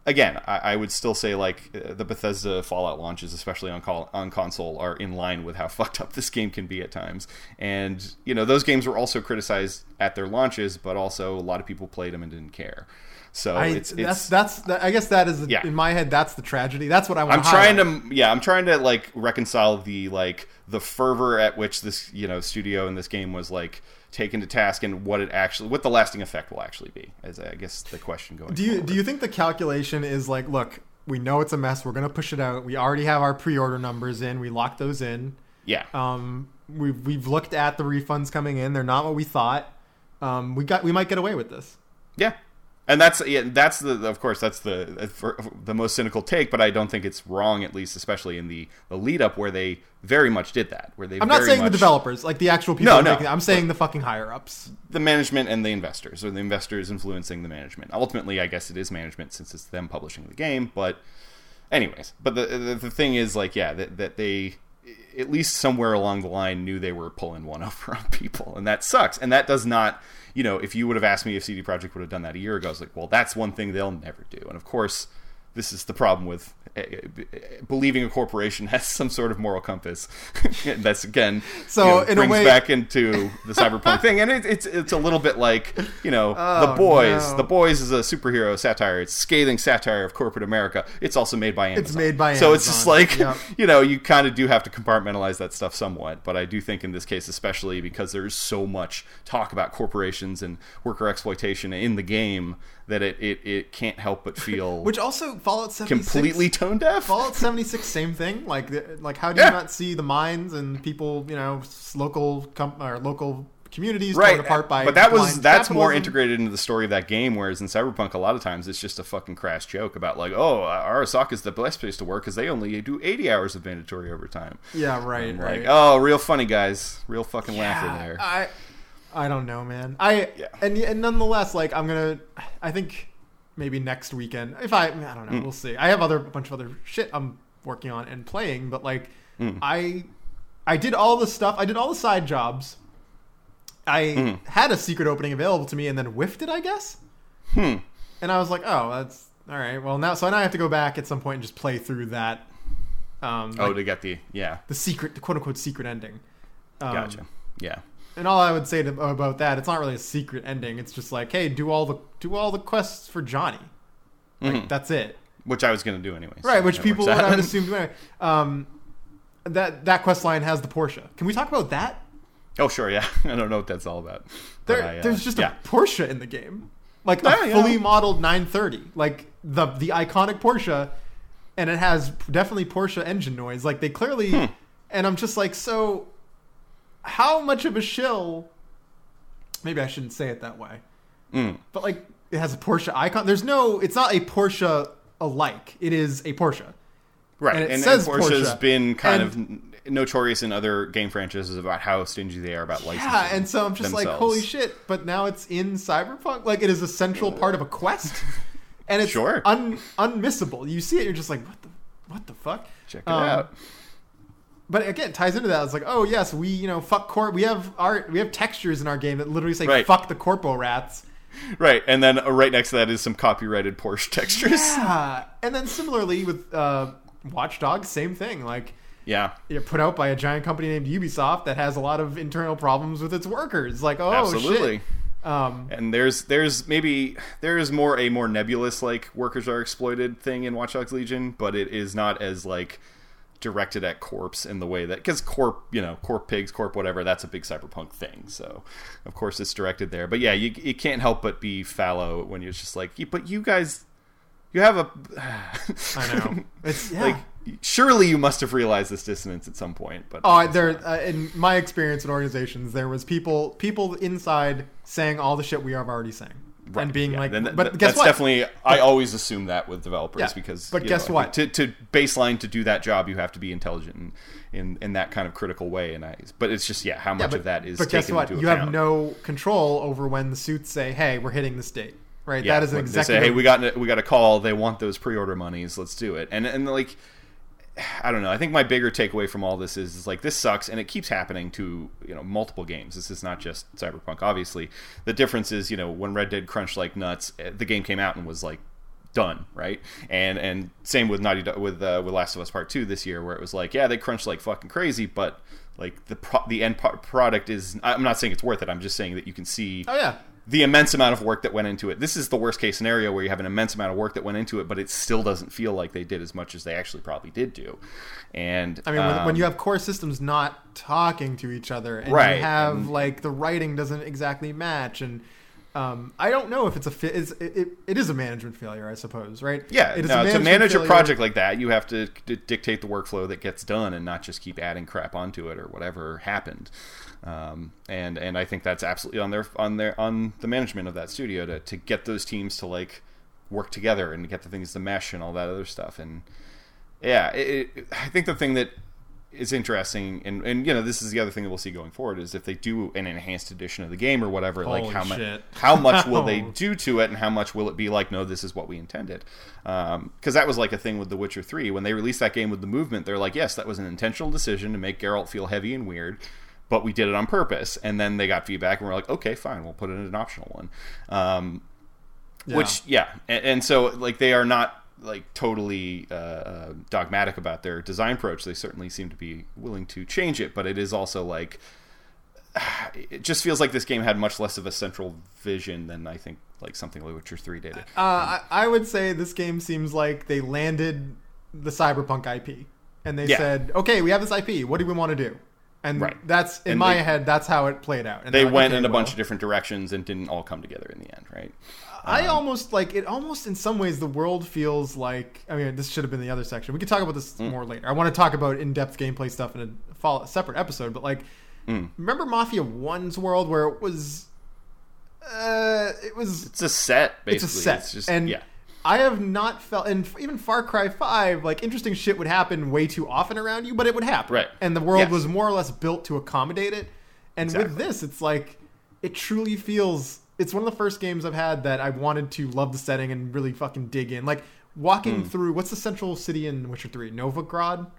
again, I would still say like the Bethesda Fallout launches, especially on console, are in line with how fucked up this game can be at times. And, you know, those games were also criticized at their launches, but also a lot of people played them and didn't care. So I guess that is in my head. That's the tragedy. That's what I want. I'm trying to like reconcile the fervor at which this studio in this game was like taken to task and what the lasting effect will actually be. Is I guess the question going. Do you think the calculation is like, look, we know it's a mess. We're going to push it out. We already have our pre-order numbers in. We locked those in. Yeah. We've looked at the refunds coming in. They're not what we thought. We might get away with this. Yeah. And that's the most cynical take, but I don't think it's wrong, at least, especially in the lead up where they very much did that. I'm not saying the developers, like the actual people. No. Making that. I'm saying the fucking higher ups, the management and the investors, or the investors influencing the management. Ultimately, I guess it is management since it's them publishing the game. But anyways, but the thing is like, yeah, that they at least somewhere along the line knew they were pulling one over on people, and that sucks. And that does not. If you would have asked me if CD Projekt would have done that a year ago, I was like, well, that's one thing they'll never do. And of course, this is the problem with believing a corporation has some sort of moral compass. That's, again, so in brings a way... back into the cyberpunk thing. And it's a little bit like, The Boys. No. The Boys is a superhero satire. It's scathing satire of corporate America. It's also made by Amazon. So it's just like, you kind of do have to compartmentalize that stuff somewhat. But I do think in this case, especially because there's so much talk about corporations and worker exploitation in the game, that it can't help but feel... Which also, Fallout 76... Completely tone deaf? Fallout 76, same thing. Like how do you not see the mines and people, local communities torn apart by... But that's more integrated into the story of that game, whereas in Cyberpunk, a lot of times, it's just a fucking crass joke about like, oh, Arasaka's the best place to work because they only do 80 hours of mandatory overtime. Yeah, right. Like, oh, real funny, guys. Real fucking laughter there. I don't know, man. And nonetheless, like I think maybe next weekend. If I don't know, we'll see. I have a bunch of other shit I'm working on and playing, but like I did all the stuff. I did all the side jobs. I had a secret opening available to me, and then whiffed it, I guess. And I was like, oh, that's all right. Well, now I have to go back at some point and just play through that. To get the secret, the quote unquote secret ending. Gotcha. Yeah. And all I would say about that, it's not really a secret ending. It's just like, hey, do all the quests for Johnny. Like, that's it. Which I was going to do anyway. Right, which people would have assumed. That quest line has the Porsche. Can we talk about that? Oh, sure, yeah. I don't know what that's all about. There's just a Porsche in the game. Like a fully modeled 930. Like the iconic Porsche. And it has definitely Porsche engine noise. Like they clearly... And I'm just like, so... How much of a shill? Maybe I shouldn't say it that way. But like, it has a Porsche icon. It's not a Porsche alike. It is a Porsche, right? And it says Porsche's been kind of notorious in other game franchises about how stingy they are about licensing. Yeah, and so I'm just like, holy shit! But now it's in Cyberpunk. Like, it is a central part of a quest, and it's unmissable. You see it, you're just like, what the fuck? Check it out. But again, it ties into that. It's like, oh yes, we fuck corp. We have textures in our game that literally say fuck the corpo rats. Right, and then right next to that is some copyrighted Porsche textures. Yeah, and then similarly with Watch Dogs, same thing. Like, you're put out by a giant company named Ubisoft that has a lot of internal problems with its workers. Like, oh, absolutely. Shit. And there's maybe a more nebulous like workers are exploited thing in Watch Dogs Legion, but it is not as like. Directed at corps in the way that, because corp pigs, corp whatever, that's a big cyberpunk thing. So of course it's directed there. But yeah, you can't help but be fallow when you're just like, but you guys, you have a. I know. It's like surely you must have realized this dissonance at some point. But in my experience in organizations, there was people inside saying all the shit we have already saying. Right. And being guess what? That's definitely, I always assume that with developers because... But guess what? To baseline, to do that job, you have to be intelligent in that kind of critical way. But it's just, how much of that is taken into account. But guess what? You have no control over when the suits say, hey, we're hitting this date, right? Yeah, that is an executive... They say, hey, we got a call. They want those pre-order monies. Let's do it. And like... I don't know. I think my bigger takeaway from all this is like this sucks, and it keeps happening to multiple games. This is not just Cyberpunk. Obviously, the difference is when Red Dead crunched like nuts, the game came out and was like done, right? And same with Naughty Dog, with Last of Us Part 2 this year, where it was like they crunched like fucking crazy, but like the end product is. I'm not saying it's worth it. I'm just saying that you can see. the immense amount of work that went into it. This is the worst case scenario where you have an immense amount of work that went into it, but it still doesn't feel like they did as much as they actually probably did do. And I mean, when you have core systems not talking to each other, and right, you have like the writing doesn't exactly match, and I don't know if it's it is a management failure, I suppose, right? Yeah, to manage a project like that, you have to dictate the workflow that gets done and not just keep adding crap onto it or whatever happened. And I think that's absolutely on the management of that studio to get those teams to like work together and to get the things to mesh and all that other stuff. And yeah, I think the thing that is interesting, and you know, this is the other thing that we'll see going forward, is if they do an enhanced edition of the game or whatever, how much will they do to it, and how much will it be like, no, this is what we intended? Because that was like a thing with The Witcher 3 when they released that game with the movement. They're like, yes, that was an intentional decision to make Geralt feel heavy and weird, but we did it on purpose. And then they got feedback, and we're like, okay, fine, we'll put in an optional one. And so like they are not like totally dogmatic about their design approach. They certainly seem to be willing to change it, but it is also like, it just feels like this game had much less of a central vision than I think like something like Witcher 3 did. I would say this game seems like they landed the Cyberpunk IP and they said, okay, we have this IP, what do we want to do? And that's in my head, that's how it played out. And they went in a bunch of different directions and didn't all come together in the end, right? I almost like it. Almost in some ways, the world feels like. I mean, this should have been the other section. We could talk about this more later. I want to talk about in-depth gameplay stuff in a separate episode. But like, remember Mafia 1's world where it was, It's a set, basically. It's a set, I have not felt, and even Far Cry 5, like, interesting shit would happen way too often around you, but it would happen. Right. And the world was more or less built to accommodate it. And with this, it's like, it truly feels, it's one of the first games I've had that I wanted to love the setting and really fucking dig in. Like, walking through, what's the central city in Witcher 3? Novigrad?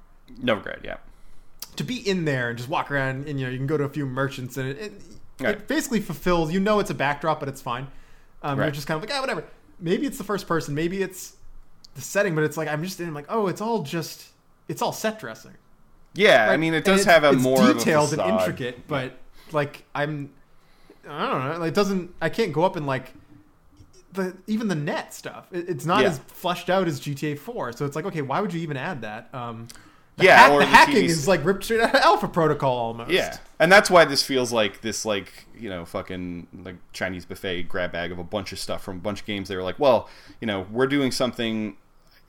Novigrad, yeah. To be in there and just walk around, and, you know, you can go to a few merchants, and it basically fulfills, you know, it's a backdrop, but it's fine. You're just kind of like, whatever. Maybe it's the first person, maybe it's the setting, but it's like, it's all set dressing. Yeah, right? I mean, it does have it's more detailed of a and intricate, but like, I don't know, like, it doesn't, I can't go up and like, even the net stuff. It's not as fleshed out as GTA 4, so it's like, okay, why would you even add that? The hacking is like ripped straight out of Alpha Protocol almost. Yeah, and that's why this feels like this, like, you know, fucking like Chinese buffet grab bag of a bunch of stuff from a bunch of games. They were like, well, you know, we're doing something,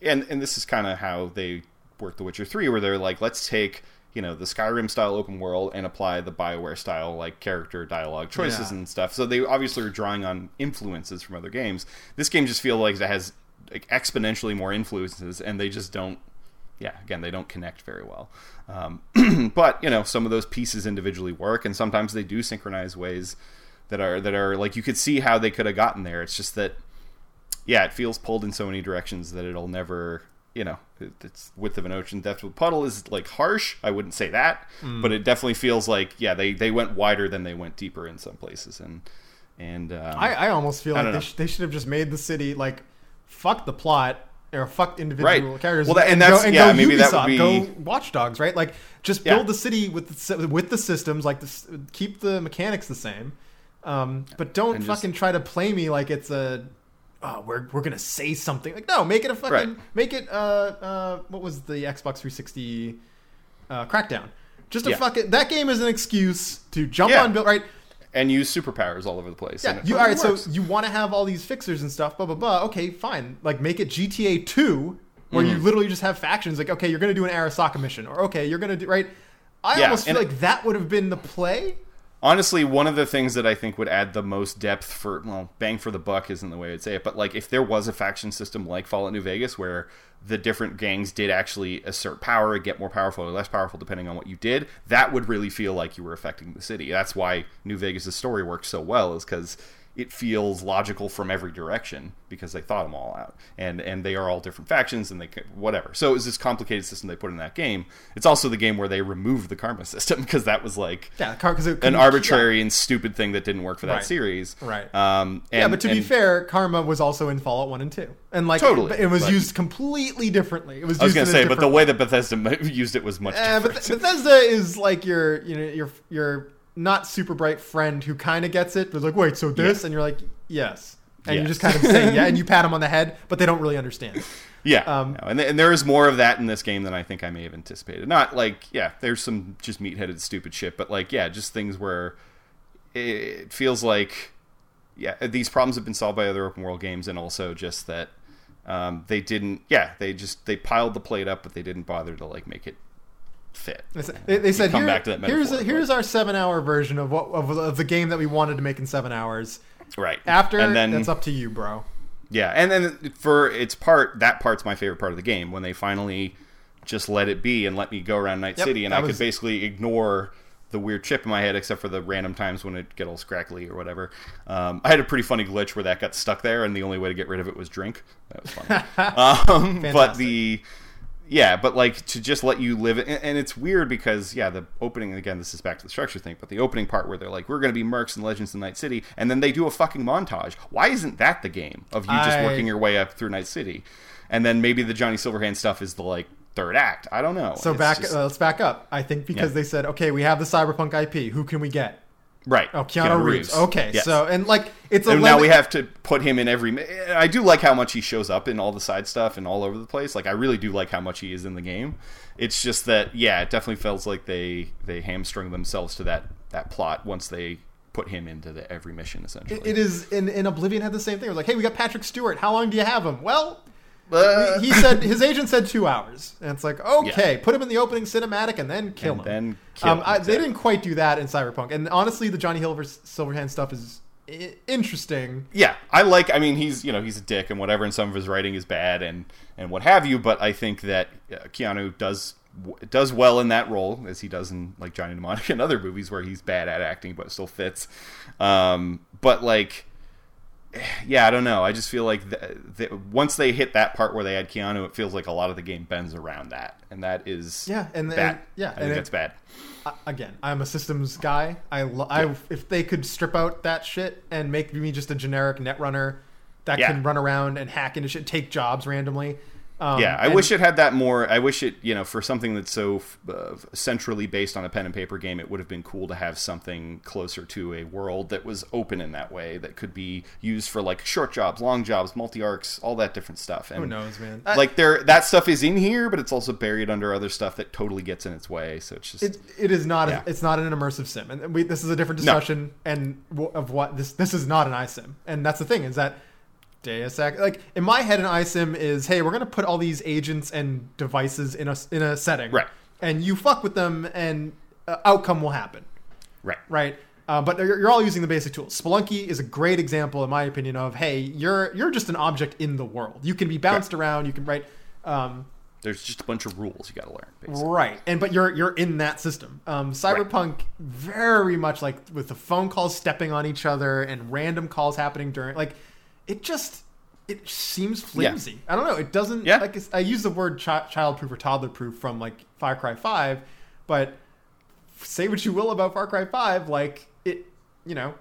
and this is kind of how they worked The Witcher 3, where they're like, let's take, you know, the Skyrim style open world and apply the BioWare style like character dialogue choices and stuff. So they obviously are drawing on influences from other games. This game just feels like it has like exponentially more influences, and they just don't. Yeah, again, they don't connect very well. But, you know, some of those pieces individually work, and sometimes they do synchronize ways that are like, you could see how they could have gotten there. It's just that, yeah, it feels pulled in so many directions that it'll never, you know, it's width of an ocean, depth of a puddle is like harsh. I wouldn't say that, but it definitely feels like, yeah, they went wider than they went deeper in some places. And I almost feel like they should have just made the city, like, fuck the plot. Or fucked individual characters. Well, go maybe Ubisoft, that would be... go Watch Dogs, right? Like, just build the city with the systems, like, keep the mechanics the same, but don't fucking try to play me like it's a, oh, we're gonna say something. Like, no, make it a fucking... Make it, what was the Xbox 360 Crackdown? Just a fucking... That game is an excuse to jump on build, right? And use superpowers all over the place. Yeah, all right, so you want to have all these fixers and stuff, blah, blah, blah. Okay, fine. Like, make it GTA 2, where you literally just have factions. Like, okay, you're going to do an Arasaka mission. Or, okay, you're going to do... Right? I almost feel like that would have been the play. Honestly, one of the things that I think would add the most depth for... Well, bang for the buck isn't the way I'd say it. But, like, if there was a faction system like Fallout New Vegas, where the different gangs did actually assert power and get more powerful or less powerful depending on what you did, that would really feel like you were affecting the city. That's why New Vegas' story works so well, is because it feels logical from every direction because they thought them all out. And they are all different factions and they whatever. So it was this complicated system they put in that game. It's also the game where they removed the karma system because that was like an arbitrary and stupid thing that didn't work for that series. Right. But to be fair, karma was also in Fallout 1 and 2. And like, totally, it was used completely differently. It was. I was going to say, but the way that Bethesda used it was much different. Bethesda is like your not super bright friend who kind of gets it, but like, wait, so this? Yeah. And you're like, yes. And you just kind of say, yeah, and you pat them on the head, but they don't really understand. Yeah. And there is more of that in this game than I think I may have anticipated. Not like, yeah, there's some just meat-headed stupid shit, but like, yeah, just things where it feels like, yeah, these problems have been solved by other open world games, and also just that they didn't, yeah, they piled the plate up, but they didn't bother to like make it fit. They said, here's our 7-hour version of what of the game that we wanted to make in 7 hours. Right. After, and then, that's up to you, bro. Yeah, and then for its part, that part's my favorite part of the game, when they finally just let it be and let me go around Night City, and I could basically ignore the weird chip in my head, except for the random times when it get all scrackly or whatever. I had a pretty funny glitch where that got stuck there, and the only way to get rid of it was drink. That was funny. But the... Yeah, but like to just let you live it, and it's weird because the opening, again, this is back to the structure thing, but the opening part where they're like, we're going to be mercs and legends in Night City, and then they do a fucking montage. Why isn't that the game of you just working your way up through Night City? And then maybe the Johnny Silverhand stuff is the like third act. I don't know. So let's back up. I think because they said, okay, we have the Cyberpunk IP. Who can we get? Right. Oh, Keanu Reeves. Okay. Yes. So, and like, it's now we have to put him in every... I do like how much he shows up in all the side stuff and all over the place. Like, I really do like how much he is in the game. It's just that, yeah, it definitely feels like they hamstrung themselves to that plot once they put him into every mission, essentially. It is... And Oblivion had the same thing. It was like, hey, we got Patrick Stewart. How long do you have him? Well... he said, his agent said 2 hours, and it's like, okay, put him in the opening cinematic and then kill him. Then kill him. They didn't quite do that in Cyberpunk, and honestly, the Johnny Silverhand stuff is interesting. Yeah, I mean, he's a dick and whatever, and some of his writing is bad and what have you, but I think that Keanu does well in that role, as he does in like Johnny Mnemonic and other movies where he's bad at acting but still fits. But like. Yeah, I don't know. I just feel like once they hit that part where they had Keanu, it feels like a lot of the game bends around that, and that is bad. I think that's bad. Again, I'm a systems guy. If they could strip out that shit and make me just a generic netrunner that can run around and hack into shit, take jobs randomly. I wish it had that more. I wish it, for something that's so centrally based on a pen and paper game, it would have been cool to have something closer to a world that was open in that way, that could be used for like short jobs, long jobs, multi-arcs, all that different stuff. And who knows, man? Like that stuff is in here, but it's also buried under other stuff that totally gets in its way. So it's just it's not an immersive sim, and this is a different discussion. No. And of what this is not an iSim, and that's the thing is that. Deus Ex. Like, in my head, an iSim is, hey, we're going to put all these agents and devices in a setting. Right. And you fuck with them, and outcome will happen. Right. Right? But you're all using the basic tools. Spelunky is a great example, in my opinion, of, hey, you're just an object in the world. You can be bounced around. You can, there's just a bunch of rules you got to learn, basically. Right. But you're in that system. Cyberpunk, very much like with the phone calls stepping on each other and random calls happening during... like. It seems flimsy. Yeah. I don't know. It doesn't... Yeah. Like, I use the word child-proof or toddler-proof from, like, Far Cry 5, but say what you will about Far Cry 5, like, it, Yeah.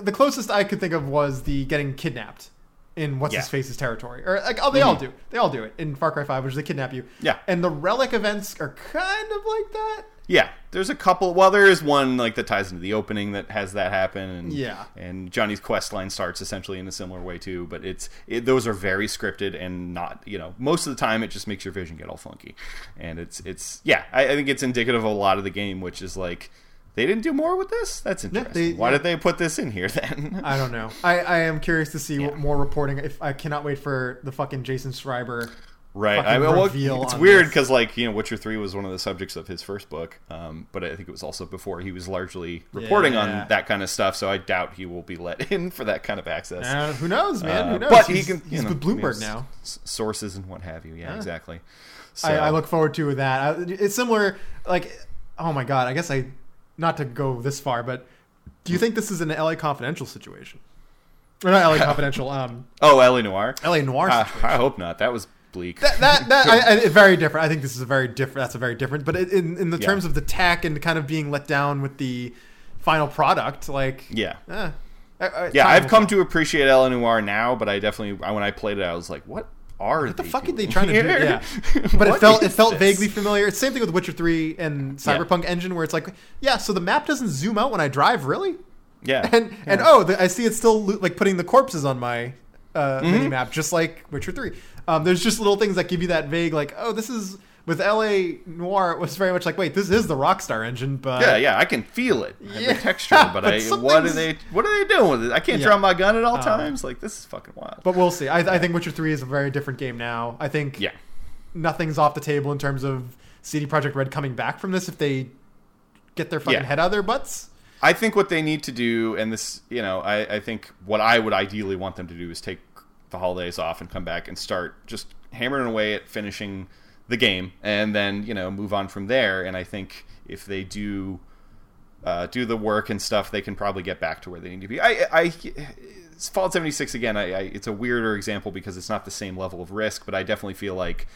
The closest I could think of was the getting kidnapped in What's-His-Face's territory. Or, like, oh, they all do. They all do it in Far Cry 5, which is they kidnap you. Yeah. And the relic events are kind of like that. Yeah, there's a couple. Well, there is one like that ties into the opening that has that happen, and Johnny's quest line starts essentially in a similar way too. But those are very scripted and not, most of the time it just makes your vision get all funky, and I think it's indicative of a lot of the game, which is like they didn't do more with this. That's interesting. Why did they put this in here then? I don't know. I am curious to see what more reporting. If I cannot wait for the fucking Jason Schreiber. Right. I mean, it's weird because, like, Witcher 3 was one of the subjects of his first book, but I think it was also before he was largely reporting on that kind of stuff. So I doubt he will be let in for that kind of access. Who knows, man? Who knows? But he's, he's with Bloomberg now. Sources and what have you. Yeah, exactly. So, I look forward to that. It's similar, like, oh my god. I guess not to go this far, but do you think this is an LA Confidential situation? Or not LA Confidential. LA Noire. LA Noire. I hope not. That was. Very different. I think this is a very different, but in the terms of the tech and kind of being let down with the final product, like, I've come to appreciate LA Noire now, but I definitely, when I played it, I was like, what are what the fuck doing? Are they trying to do? Yeah. But it felt vaguely familiar. It's the same thing with Witcher 3 and Cyberpunk Engine, where it's like, yeah, so the map doesn't zoom out when I drive, really? Yeah. And I see it's still like putting the corpses on my mini map, just like Witcher 3. There's just little things that give you that vague, like, oh, this is... With L.A. Noire, it was very much like, wait, this is the Rockstar engine, but... Yeah, I can feel it. Yeah. The texture, but what are they doing with it? I can't draw my gun at all times. Like, this is fucking wild. But we'll see. I think Witcher 3 is a very different game now. I think nothing's off the table in terms of CD Projekt Red coming back from this if they get their fucking head out of their butts. I think what they need to do, and this, you know, I think what I would ideally want them to do is take the holidays off and come back and start just hammering away at finishing... the game, and then, you know, move on from there. And I think if they do do the work and stuff, they can probably get back to where they need to be. I Fallout 76 again. It's a weirder example because it's not the same level of risk, but I definitely feel like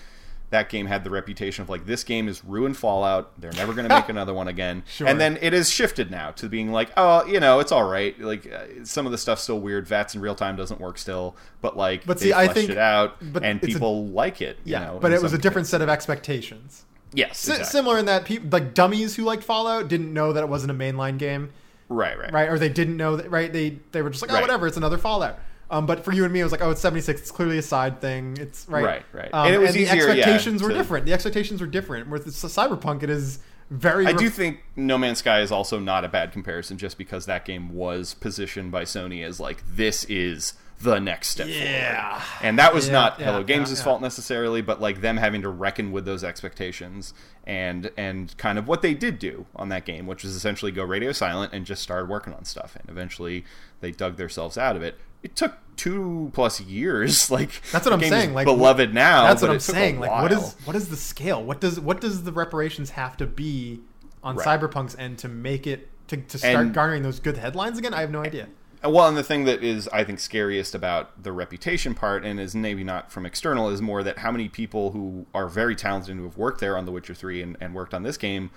that game had the reputation of like, this game is ruined Fallout. They're never going to make another one again. Sure. And then it has shifted now to being like, oh, you know, it's all right. Like some of the stuff's still weird. VATS in real time doesn't work still, but like they fleshed it out, and people like it. Yeah, you know, but it was a different set of expectations. Yes, exactly. Similar in that people like dummies who liked Fallout didn't know that it wasn't a mainline game. Right. Or they didn't know that. Right, they were just like, oh, whatever, it's another Fallout. But for you and me, it was like, oh, it's 76. It's clearly a side thing. It's right. And it was and easier. The expectations were different. The expectations were different. With Cyberpunk, it is very. I do think No Man's Sky is also not a bad comparison, just because that game was positioned by Sony as like, this is the next step. Yeah, forward. And that was not Hello Games' fault necessarily, but like them having to reckon with those expectations and kind of what they did do on that game, which is essentially go radio silent and just started working on stuff, and eventually they dug themselves out of it. It took 2+ years. Like that's what I'm saying. Like beloved now. That's what I'm saying. Like what is the scale? What does the reparations have to be on Cyberpunk's end to make it to start garnering those good headlines again? I have no idea. Well, and the thing that is I think scariest about the reputation part, and is maybe not from external, is more that how many people who are very talented and who have worked there on The Witcher 3 and worked on this game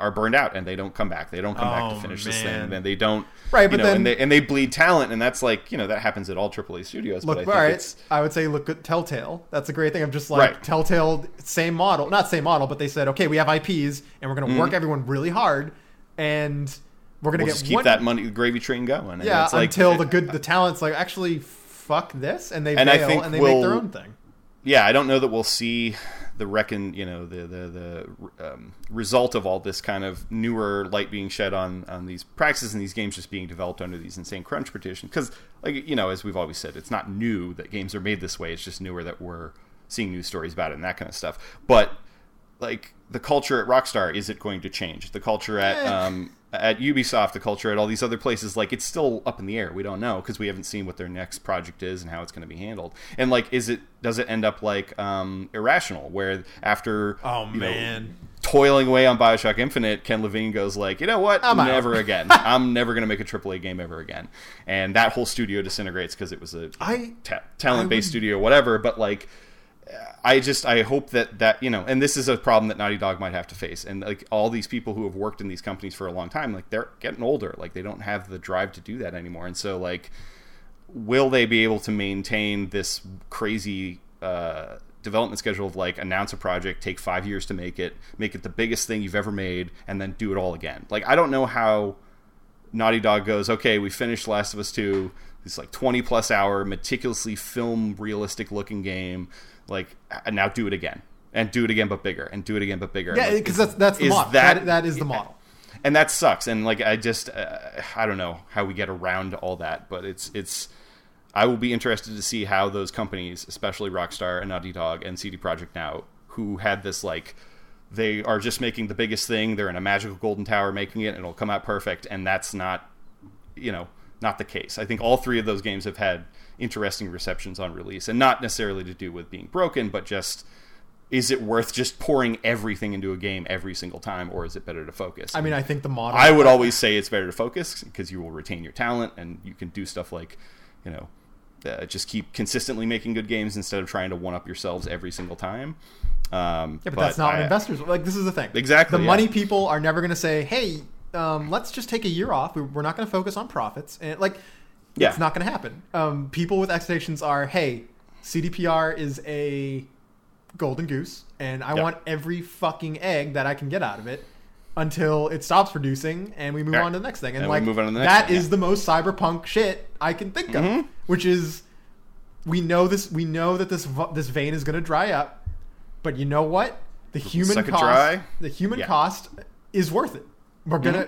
are burned out, and they don't come back. They don't come back to finish this thing, and they don't. Right, but then and they bleed talent, and that's like, you know, that happens at all AAA studios. Look, but I would say look at Telltale. That's a great thing. I'm just like Telltale, not same model, but they said, okay, we have IPs, and we're going to work everyone really hard, and we're going to just keep that money, the gravy train going. And it's like, until the talent's like, actually, fuck this, and they make their own thing. Yeah, I don't know that we'll see the result of all this kind of newer light being shed on these practices and these games just being developed under these insane crunch petitions. Because, like, you know, as we've always said, it's not new that games are made this way. It's just newer that we're seeing news stories about it and that kind of stuff. But, like, the culture at Rockstar, is it going to change? The culture at Ubisoft, the culture at all these other places, like, it's still up in the air. We don't know because we haven't seen what their next project is and how it's going to be handled. And like, does it end up like Irrational, where after toiling away on Bioshock Infinite, Ken Levine goes like, you know what, I'm never again. I'm never going to make a AAA game ever again. And that whole studio disintegrates because it was a talent-based studio, whatever. But like, I hope that, you know, and this is a problem that Naughty Dog might have to face. And like all these people who have worked in these companies for a long time, like they're getting older, like they don't have the drive to do that anymore. And so like, will they be able to maintain this crazy development schedule of like, announce a project, take 5 years to make it the biggest thing you've ever made, and then do it all again? Like, I don't know how Naughty Dog goes, okay, we finished Last of Us 2. It's like 20+ hour, meticulously film realistic looking game. Like, and now do it again, and do it again, but bigger, and do it again, but bigger. Yeah, because like, that's the model. That is the model, and that sucks. And like, I just I don't know how we get around all that, but it's. I will be interested to see how those companies, especially Rockstar and Naughty Dog and CD Projekt now, who had this like, they are just making the biggest thing. They're in a magical golden tower making it, and it'll come out perfect. And that's not, you know, not the case. I think all three of those games have had interesting receptions on release, and not necessarily to do with being broken, but just, is it worth just pouring everything into a game every single time, or is it better to focus? I mean, I think the model, I would always say it's better to focus because you will retain your talent, and you can do stuff like, you know, just keep consistently making good games instead of trying to one-up yourselves every single time. But that's not what investors, like, this is the thing. Exactly. The money people are never going to say, hey, let's just take a year off. We're not going to focus on profits. And like, it's not going to happen. People with expectations are, hey, CDPR is a golden goose, and I want every fucking egg that I can get out of it until it stops producing and we move on to the next thing. And like, that is the most cyberpunk shit I can think of, which is, we know this. We know that this vein is going to dry up, but you know what? The human cost is worth it. We're gonna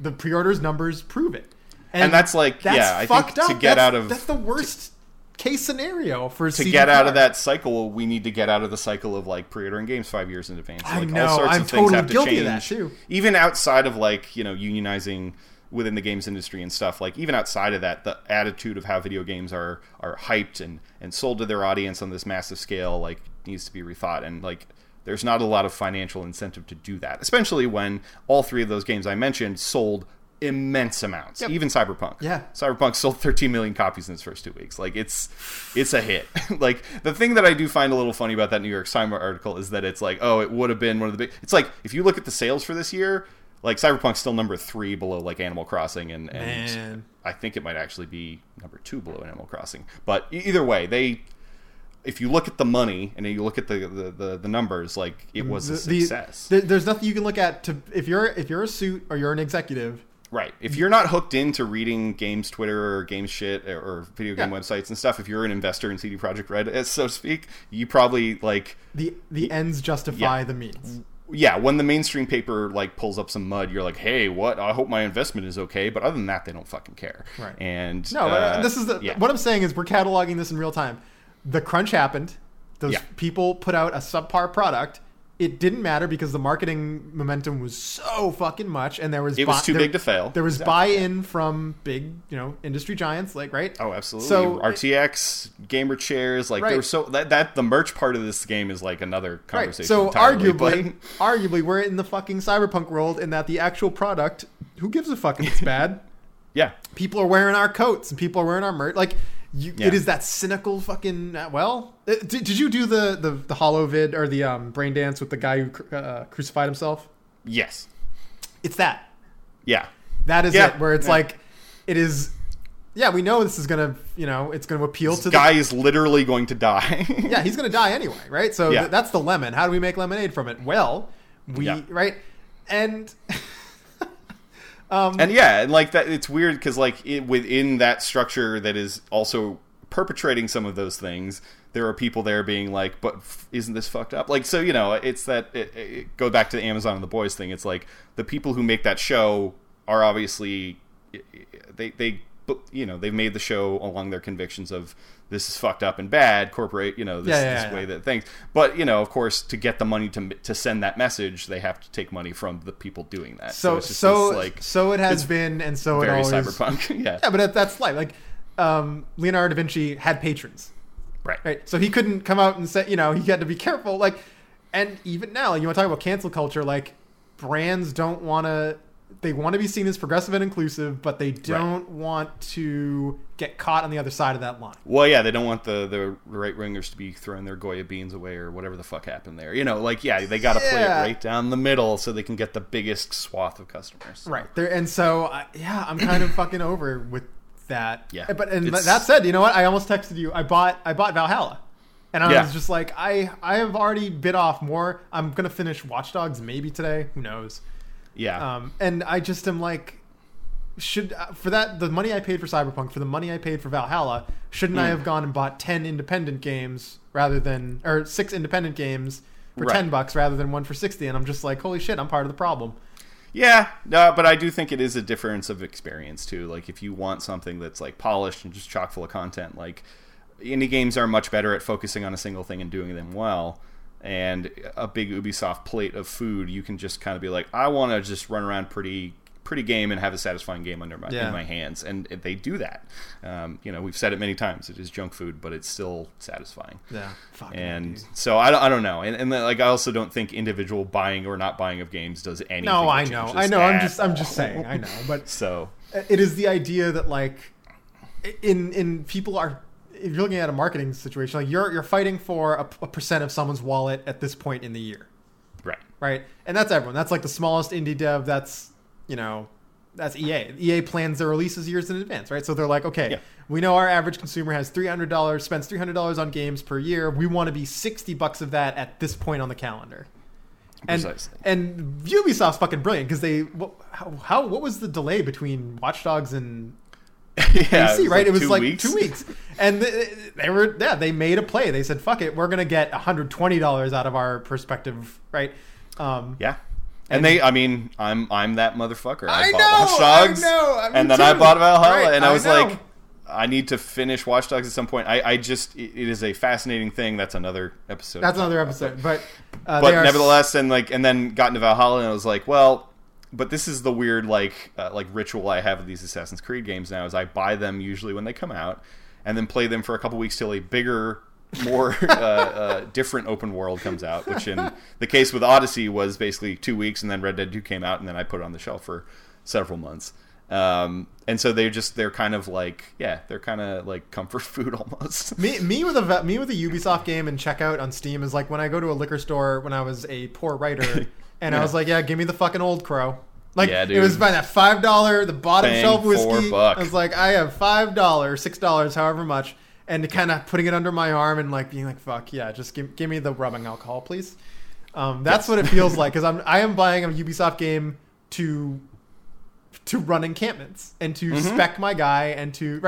the pre-orders numbers prove it, and that's like that's the worst case scenario for to get out of that cycle. We need to get out of the cycle of like pre-ordering games 5 years in advance. Like, I know. All sorts I'm of totally things have to guilty change. Of that too. Even outside of like unionizing within the games industry and stuff, like even outside of that, the attitude of how video games are hyped and sold to their audience on this massive scale like needs to be rethought. And like, there's not a lot of financial incentive to do that, especially when all three of those games I mentioned sold immense amounts. Yep. Even Cyberpunk. Yeah. Cyberpunk sold 13 million copies in its first 2 weeks. Like, it's a hit. Like, the thing that I do find a little funny about that New York Times article is that it's like, oh, it would have been one of the big... It's like, if you look at the sales for this year, like, Cyberpunk's still number 3 below, like, Animal Crossing, and I think it might actually be number 2 below Animal Crossing. But either way, they... If you look at the money and you look at the numbers, like, it was a success. There's nothing you can look at to if you're a suit or you're an executive. Right. If you're not hooked into reading games Twitter or games shit or video game websites and stuff, if you're an investor in CD Projekt Red, so to speak, you probably like the ends justify the means. Yeah, when the mainstream paper like pulls up some mud, you're like, "Hey, what? I hope my investment is okay." But other than that, they don't fucking care. Right. And no, this is what I'm saying is we're cataloging this in real time. The crunch happened. Those people put out a subpar product. It didn't matter because the marketing momentum was so fucking much, and there was it was too big to fail. There was buy-in from big, industry giants, like Oh, absolutely. So RTX, gamer chairs, like there was so that the merch part of this game is like another conversation. So entirely, arguably, we're in the fucking cyberpunk world, in that the actual product, who gives a fuck if it's bad? Yeah, people are wearing our coats and people are wearing our merch, like. It is that cynical fucking... Well, did you do the hollow vid or the brain dance with the guy who crucified himself? Yes. It's that. Yeah. That is it, where it's like, it is... Yeah, we know this is going to, it's going to appeal to the... guy is literally going to die. Yeah, he's going to die anyway, right? So that's the lemon. How do we make lemonade from it? Well, we... Yeah. Right? And... and like that, it's weird because like within that structure that is also perpetrating some of those things, there are people there being like, "But isn't this fucked up?" Like, so it's that. It go back to the Amazon and The Boys thing. It's like the people who make that show are obviously they've made the show along their convictions of this is fucked up and bad corporate, this way that things, but of course to get the money to send that message, they have to take money from the people doing that. So it has been. And so very it always cyberpunk. Yeah. But that's life. Like, Leonardo da Vinci had patrons, right? So he couldn't come out and say, he had to be careful. Like, and even now, you want to talk about cancel culture, like brands don't want to, they want to be seen as progressive and inclusive, but they don't want to get caught on the other side of that line. Well, yeah, they don't want the right-wingers to be throwing their Goya beans away or whatever the fuck happened there. They got to play it right down the middle so they can get the biggest swath of customers. Right. And so, I'm kind of fucking over with that. Yeah. But that said, you know what? I almost texted you. I bought Valhalla. And I was just like, I have already bit off more. I'm going to finish Watch Dogs maybe today. Who knows? Yeah. And I just am like, the money I paid for Cyberpunk, for the money I paid for Valhalla, shouldn't I have gone and bought 10 independent games rather than, or 6 independent games for $10 rather than one for 60? And I'm just like, holy shit, I'm part of the problem. Yeah. No, but I do think it is a difference of experience too. Like if you want something that's like polished and just chock full of content, like indie games are much better at focusing on a single thing and doing them well. And a big Ubisoft plate of food, you can just kind of be like, I want to just run around pretty game and have a satisfying game in my hands. And they do that. We've said it many times. It is junk food, but it's still satisfying. Yeah. Fuck and me, so I don't know. And like I also don't think individual buying or not buying of games does anything. No, I know. I'm just saying. I know. But so it is the idea that like in people are. If you're looking at a marketing situation, like you're fighting for a percent of someone's wallet at this point in the year. Right. And that's everyone. That's like the smallest indie dev. That's, That's EA. EA plans their releases years in advance, right? So they're like, okay, we know our average consumer has $300, spends $300 on games per year. We want to be $60 of that at this point on the calendar. Precisely. And Ubisoft's fucking brilliant because they what was the delay between Watch Dogs and AC, right? It was like 2 weeks. And they were they made a play. They said, fuck it, we're gonna get $120 out of our perspective, right? And they, I mean, I'm that motherfucker. I bought Watch Dogs, and then I bought Valhalla, and I was like, I need to finish Watch Dogs at some point. I just, it is a fascinating thing. That's another episode. But nevertheless, and then got into Valhalla, and I was like, well, but this is the weird like ritual I have with these Assassin's Creed games now is I buy them usually when they come out, and then play them for a couple weeks till a bigger, more different open world comes out, which in the case with Odyssey was basically 2 weeks, and then Red Dead 2 came out, and then I put it on the shelf for several months. And so they're kind of like comfort food almost. me with a Ubisoft game and checkout on Steam is like when I go to a liquor store when I was a poor writer, and I was like, give me the fucking Old Crow. It was by that $5 the bottom shelf whiskey. I was like, I have $5, $6, however much. And kind of putting it under my arm and being like, fuck yeah, just give me the rubbing alcohol, please. That's what it feels like because I am buying a Ubisoft game to run encampments and to spec my guy and to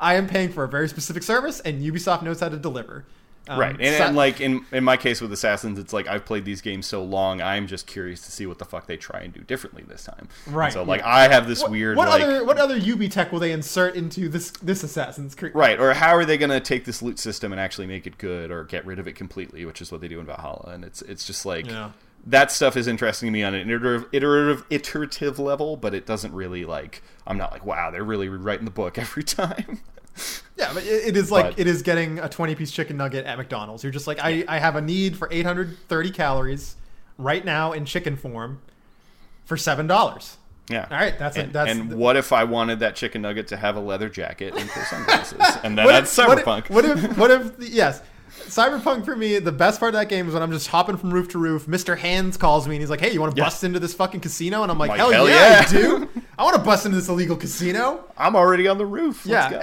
I am paying for a very specific service and Ubisoft knows how to deliver. And like in my case with Assassins, it's like I've played these games so long, I'm just curious to see what the fuck they try and do differently this time. Right. And so I have this what other Ubi tech will they insert into this Assassin's Creed? Right. Or how are they going to take this loot system and actually make it good or get rid of it completely, which is what they do in Valhalla. And it's just like. Yeah. That stuff is interesting to me on an iterative level, but it doesn't really I'm not like, wow, they're really rewriting the book every time. Yeah, but it is it is getting a 20-piece chicken nugget at McDonald's. You're just like, I have a need for 830 calories right now in chicken form for $7. Yeah. All right. What if I wanted that chicken nugget to have a leather jacket and cool sunglasses? And then that's Cyberpunk. Yes. Cyberpunk, for me, the best part of that game is when I'm just hopping from roof to roof. Mr. Hands calls me and he's like, hey, you want to bust into this fucking casino? And I'm like, hell yeah, I do. I want to bust into this illegal casino. I'm already on the roof. Let's go.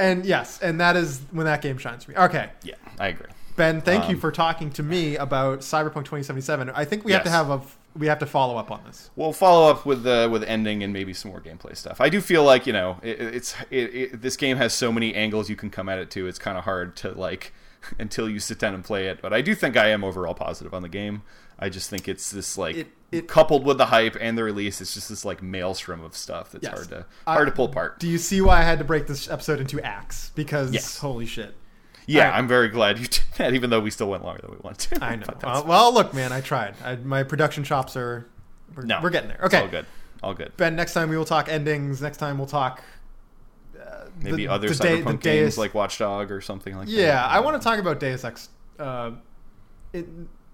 And that is when that game shines for me. Okay. Yeah, I agree. Ben, thank you for talking to me about Cyberpunk 2077. I think we have to have we have to follow up on this. We'll follow up with ending and maybe some more gameplay stuff. I do feel like, this game has so many angles you can come at it to. It's kind of hard to until you sit down and play it, but I do think I am overall positive on the game. I just think it's this coupled with the hype and the release, it's just this maelstrom of stuff that's hard to pull apart. Do you see why I had to break this episode into acts? Because holy shit. Yeah, I'm very glad you did that, even though we still went longer than we wanted to. I know. Well, look, man, I tried. My production chops are... We're getting there. Okay. It's all good. Ben, next time we will talk endings. Next time we'll talk... maybe other Cyberpunk games like Watch Dogs or something like that. Yeah, I want to talk about Deus Ex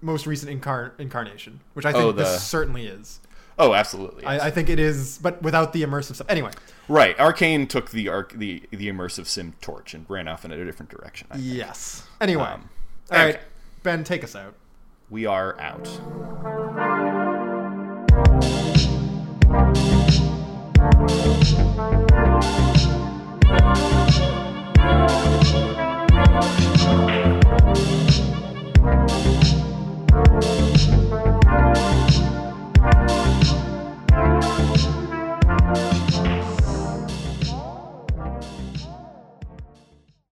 most recent incarnation, which I think this certainly is. Oh, absolutely. I think it is, but without the immersive stuff. Anyway. Right. Arcane took the immersive sim torch and ran off in a different direction, I think. Yes. Anyway. All right. Ben, take us out. We are out.